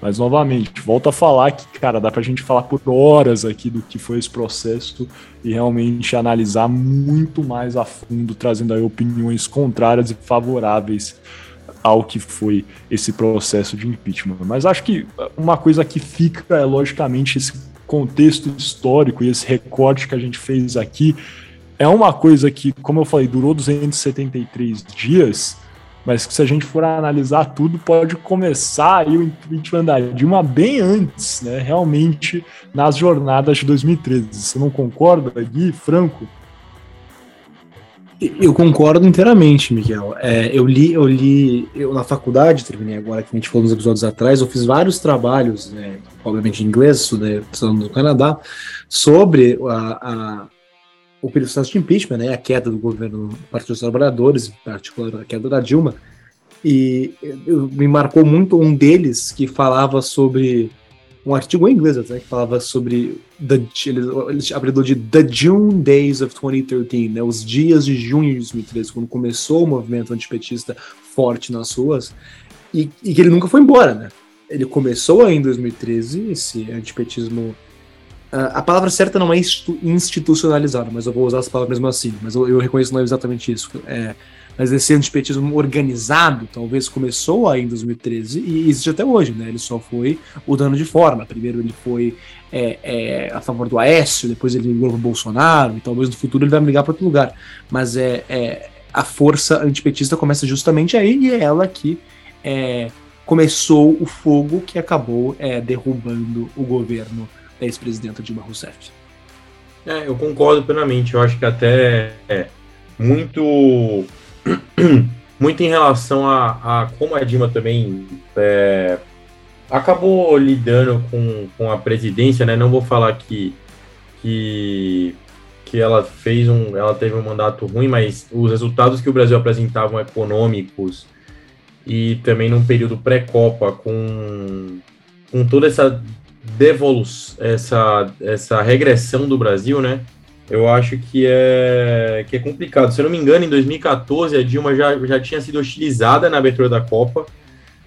mas novamente, volto a falar que, cara, dá pra gente falar por horas aqui do que foi esse processo e realmente analisar muito mais a fundo, trazendo aí opiniões contrárias e favoráveis ao que foi esse processo de impeachment. Mas acho que uma coisa que fica é, logicamente, esse contexto histórico e esse recorte que a gente fez aqui. É uma coisa que, como eu falei, durou 273 dias, mas que, se a gente for analisar tudo, pode começar aí o impeachment da Dilma bem antes, né? Realmente, nas jornadas de 2013. Você não concorda, Gui, Franco? Eu concordo inteiramente, Miguel. Eu na faculdade, terminei agora, que a gente falou nos episódios atrás, eu fiz vários trabalhos, né, obviamente em inglês, estudando no Canadá, sobre o processo de impeachment, né, a queda do governo do Partido dos Trabalhadores, em particular a queda da Dilma, e me marcou muito um deles que falava sobre um artigo em inglês, até, que falava sobre eles abriram de The June Days of 2013, né, os dias de junho de 2013, quando começou o movimento antipetista forte nas ruas, e que ele nunca foi embora, né? Ele começou aí em 2013, esse antipetismo. A palavra certa não é institucionalizado, mas eu vou usar essa palavra mesmo assim, mas eu reconheço que não é exatamente isso. Mas esse antipetismo organizado, talvez, começou aí em 2013 e existe até hoje, né? Ele só foi mudando de forma. Primeiro ele foi a favor do Aécio, depois ele ligou pro Bolsonaro, e talvez no futuro ele vai brigar para outro lugar. Mas a força antipetista começa justamente aí, e é ela que começou o fogo que acabou derrubando o governo da ex-presidenta Dilma Rousseff. Eu concordo plenamente. Eu acho que até muito em relação a como a Dilma também acabou lidando com a presidência, né? Não vou falar que ela teve um mandato ruim, mas os resultados que o Brasil apresentava econômicos e também num período pré-Copa com toda essa essa regressão do Brasil, né? Eu acho que é complicado. Se eu não me engano, em 2014, a Dilma já tinha sido hostilizada na abertura da Copa.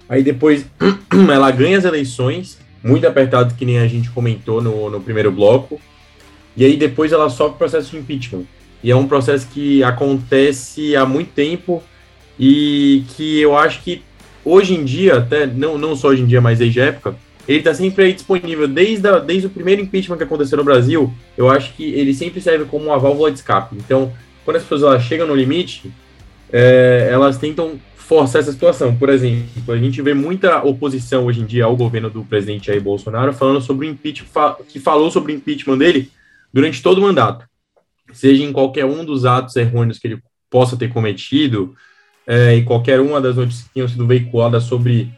Aí depois ela ganha as eleições, muito apertado, que nem a gente comentou no primeiro bloco. E aí depois ela sofre o processo de impeachment. E é um processo que acontece há muito tempo e que eu acho que hoje em dia, até não só hoje em dia, mas desde a época, ele está sempre aí disponível, desde o primeiro impeachment que aconteceu no Brasil. Eu acho que ele sempre serve como uma válvula de escape. Então, quando as pessoas chegam no limite, elas tentam forçar essa situação. Por exemplo, a gente vê muita oposição hoje em dia ao governo do presidente Jair Bolsonaro falando sobre o impeachment, que falou sobre o impeachment dele durante todo o mandato, seja em qualquer um dos atos errôneos que ele possa ter cometido, em qualquer uma das notícias que tinham sido veiculadas sobre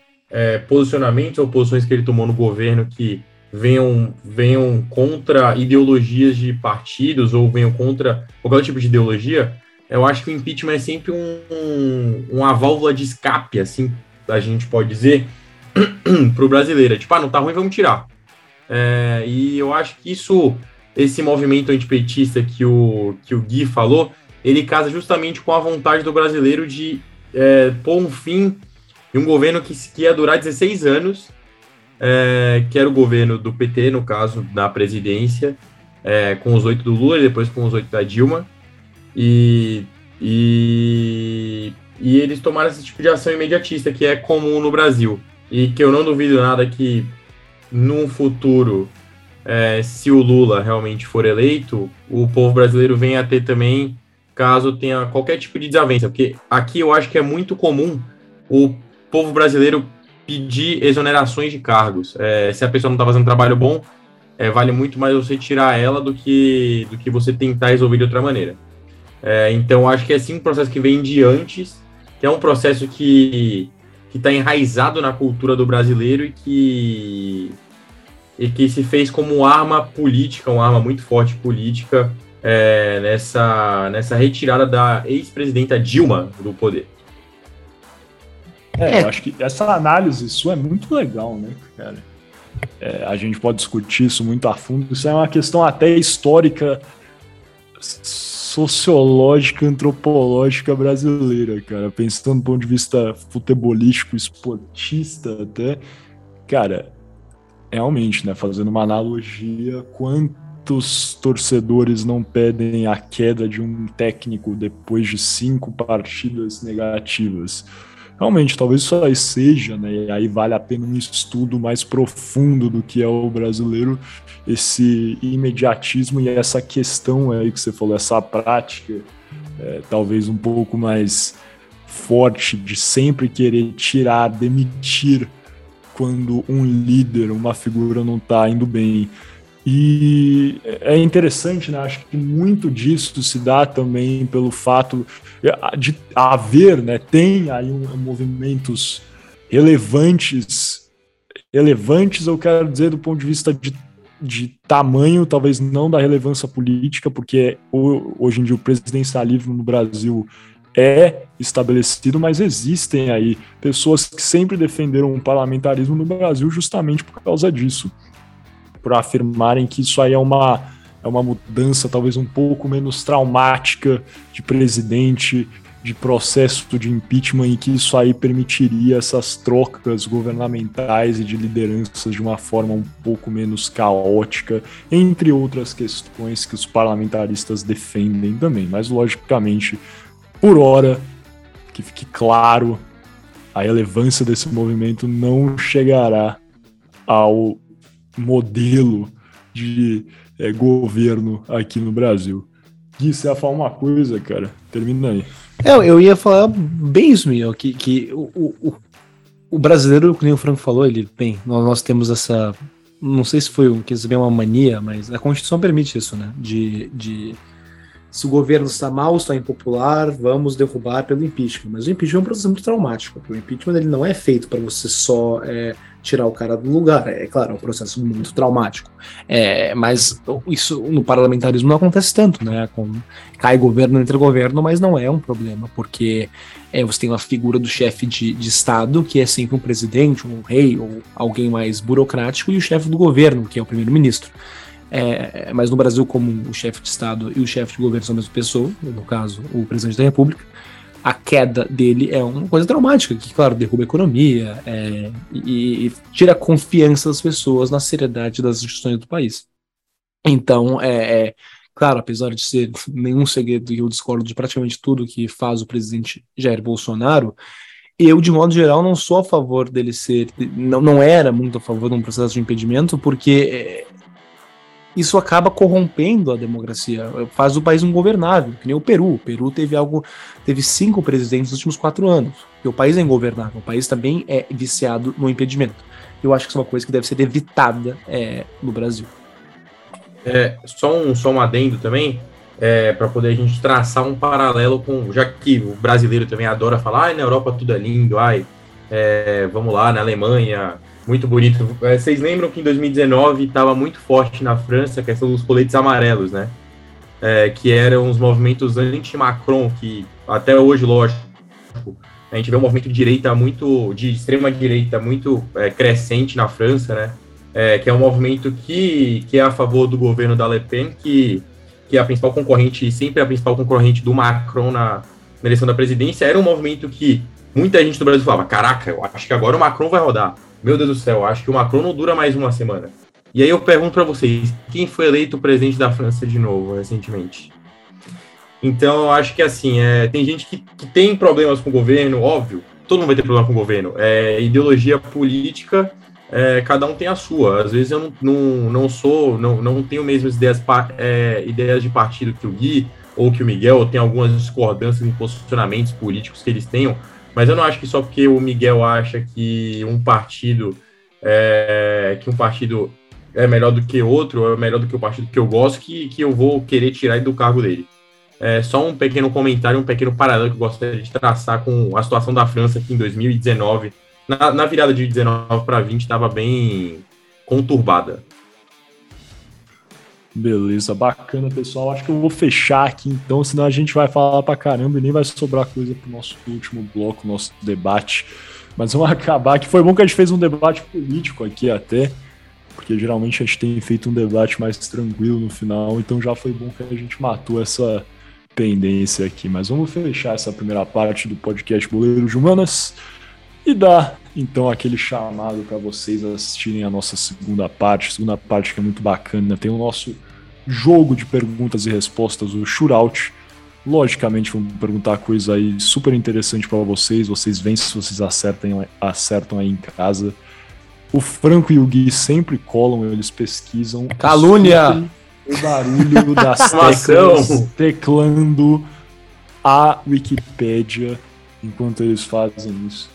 posicionamentos ou posições que ele tomou no governo que venham contra ideologias de partidos ou venham contra qualquer tipo de ideologia. Eu acho que o impeachment é sempre uma válvula de escape, assim, a gente pode dizer, para o brasileiro. Tipo, não tá ruim, vamos tirar. E eu acho que esse movimento antipetista que o Gui falou, ele casa justamente com a vontade do brasileiro de pôr um fim e um governo que ia durar 16 anos, que era o governo do PT, no caso, na presidência, com os 8 do Lula e depois com os 8 da Dilma. E E eles tomaram esse tipo de ação imediatista, que é comum no Brasil. E que eu não duvido nada que, num futuro, se o Lula realmente for eleito, o povo brasileiro venha a ter também, caso tenha qualquer tipo de desavença. Porque aqui eu acho que é muito comum o povo brasileiro pedir exonerações de cargos. Se a pessoa não está fazendo trabalho bom, vale muito mais você tirar ela do que você tentar resolver de outra maneira. Então, acho que é sim um processo que vem de antes, que é um processo que está enraizado na cultura do brasileiro e que se fez como arma política, uma arma muito forte política, nessa retirada da ex-presidenta Dilma do poder. Eu acho que essa análise sua é muito legal, né, cara? A gente pode discutir isso muito a fundo, isso é uma questão até histórica, sociológica, antropológica brasileira, cara, pensando do ponto de vista futebolístico, esportista até, cara, realmente, né, fazendo uma analogia, quantos torcedores não pedem a queda de um técnico depois de 5 partidas negativas? Realmente, talvez isso aí seja, né, e aí vale a pena um estudo mais profundo do que é o brasileiro, esse imediatismo e essa questão aí que você falou, essa prática, talvez um pouco mais forte de sempre querer tirar, demitir, quando um líder, uma figura não está indo bem. E é interessante, né? Acho que muito disso se dá também pelo fato de haver, né? Tem aí movimentos relevantes, eu quero dizer, do ponto de vista de tamanho, talvez não da relevância política, porque hoje em dia o presidencialismo no Brasil é estabelecido, mas existem aí pessoas que sempre defenderam o parlamentarismo no Brasil justamente por causa disso, por afirmarem que isso aí é uma mudança talvez um pouco menos traumática de presidente, de processo de impeachment, e que isso aí permitiria essas trocas governamentais e de lideranças de uma forma um pouco menos caótica, entre outras questões que os parlamentaristas defendem também. Mas, logicamente, por hora, que fique claro, a relevância desse movimento não chegará ao modelo de governo aqui no Brasil. Gui, você ia falar uma coisa, cara? Termina aí. Eu ia falar bem isso, Miguel, que o brasileiro, como o Franco falou, ele, bem, nós temos essa, não sei se foi uma mania, mas a Constituição permite isso, né? De se o governo está mal, está impopular, vamos derrubar pelo impeachment. Mas o impeachment é um processo muito traumático, porque o impeachment ele não é feito para você só tirar o cara do lugar. É claro, é um processo muito traumático. Mas isso no parlamentarismo não acontece tanto, né? Cai governo, entra governo, mas não é um problema, porque você tem uma figura do chefe de Estado, que é sempre um presidente, um rei, ou alguém mais burocrático, e o chefe do governo, que é o primeiro-ministro. Mas no Brasil, como o chefe de Estado e o chefe de governo são a mesma pessoa, no caso, o presidente da República, a queda dele é uma coisa traumática, que, claro, derruba a economia e tira a confiança das pessoas na seriedade das instituições do país. Então, claro, apesar de ser nenhum segredo e eu discordo de praticamente tudo que faz o presidente Jair Bolsonaro, eu, de modo geral, não sou a favor dele ser... Não era muito a favor de um processo de impedimento, porque... Isso acaba corrompendo a democracia, faz o país ingovernável, que nem o Peru. O Peru teve 5 presidentes nos últimos 4 anos, e o país é ingovernável, o país também é viciado no impedimento. Eu acho que isso é uma coisa que deve ser evitada no Brasil. Só um adendo também, para poder a gente traçar um paralelo com, já que o brasileiro também adora falar, na Europa tudo é lindo, vamos lá, na Alemanha... Muito bonito. Vocês lembram que em 2019 estava muito forte na França a questão dos coletes amarelos, né? Que eram os movimentos anti-Macron, que até hoje, lógico, a gente vê um movimento de extrema direita muito crescente na França, né? Que é um movimento que é a favor do governo da Le Pen, que é a principal concorrente, sempre a principal concorrente do Macron na eleição da presidência. Era um movimento que muita gente do Brasil falava, caraca, eu acho que agora o Macron vai rodar. Meu Deus do céu, acho que o Macron não dura mais uma semana. E aí eu pergunto para vocês, quem foi eleito presidente da França de novo recentemente? Então, eu acho que, assim, tem gente que tem problemas com o governo, óbvio, todo mundo vai ter problema com o governo. Ideologia política, cada um tem a sua. Às vezes eu não tenho mesmo as ideias de partido que o Gui ou que o Miguel, ou tem algumas discordâncias em posicionamentos políticos que eles tenham, mas eu não acho que só porque o Miguel acha que um partido é melhor do que outro, é melhor do que o partido que eu gosto, que eu vou querer tirar ele do cargo dele. Só um pequeno comentário, um pequeno paralelo que eu gostaria de traçar com a situação da França, que em 2019, na virada de 19 para 20, estava bem conturbada. Beleza, bacana, pessoal. Acho que eu vou fechar aqui, então, senão a gente vai falar pra caramba e nem vai sobrar coisa pro nosso último bloco, nosso debate. Mas vamos acabar aqui. Foi bom que a gente fez um debate político aqui até, porque geralmente a gente tem feito um debate mais tranquilo no final, então já foi bom que a gente matou essa pendência aqui, mas vamos fechar essa primeira parte do podcast Boleiros de Humanas e dar então aquele chamado para vocês assistirem a nossa segunda parte que é muito bacana, tem o nosso jogo de perguntas e respostas, o Shootout. Logicamente vamos perguntar coisa aí super interessante para vocês veem se vocês acertam aí em casa. O Franco e o Gui sempre colam, eles pesquisam. Calúnia! O barulho das teclas teclando a Wikipédia enquanto eles fazem isso.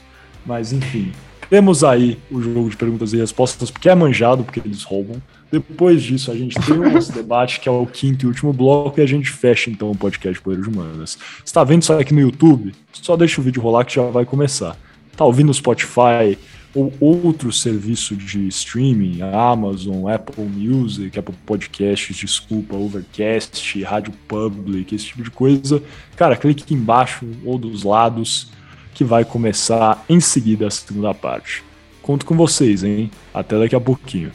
Mas enfim, temos aí o jogo de perguntas e respostas, porque é manjado, porque eles roubam. Depois disso, a gente tem o nosso debate, que é o quinto e último bloco, e a gente fecha então o podcast Boleiros de Humanas. Você está vendo isso aqui no YouTube? Só deixa o vídeo rolar que já vai começar. Tá ouvindo no Spotify ou outro serviço de streaming, Amazon, Apple Music, Apple Podcasts, Overcast, Rádio Public, esse tipo de coisa, cara, clique aqui embaixo ou dos lados que vai começar em seguida a segunda parte. Conto com vocês, hein? Até daqui a pouquinho.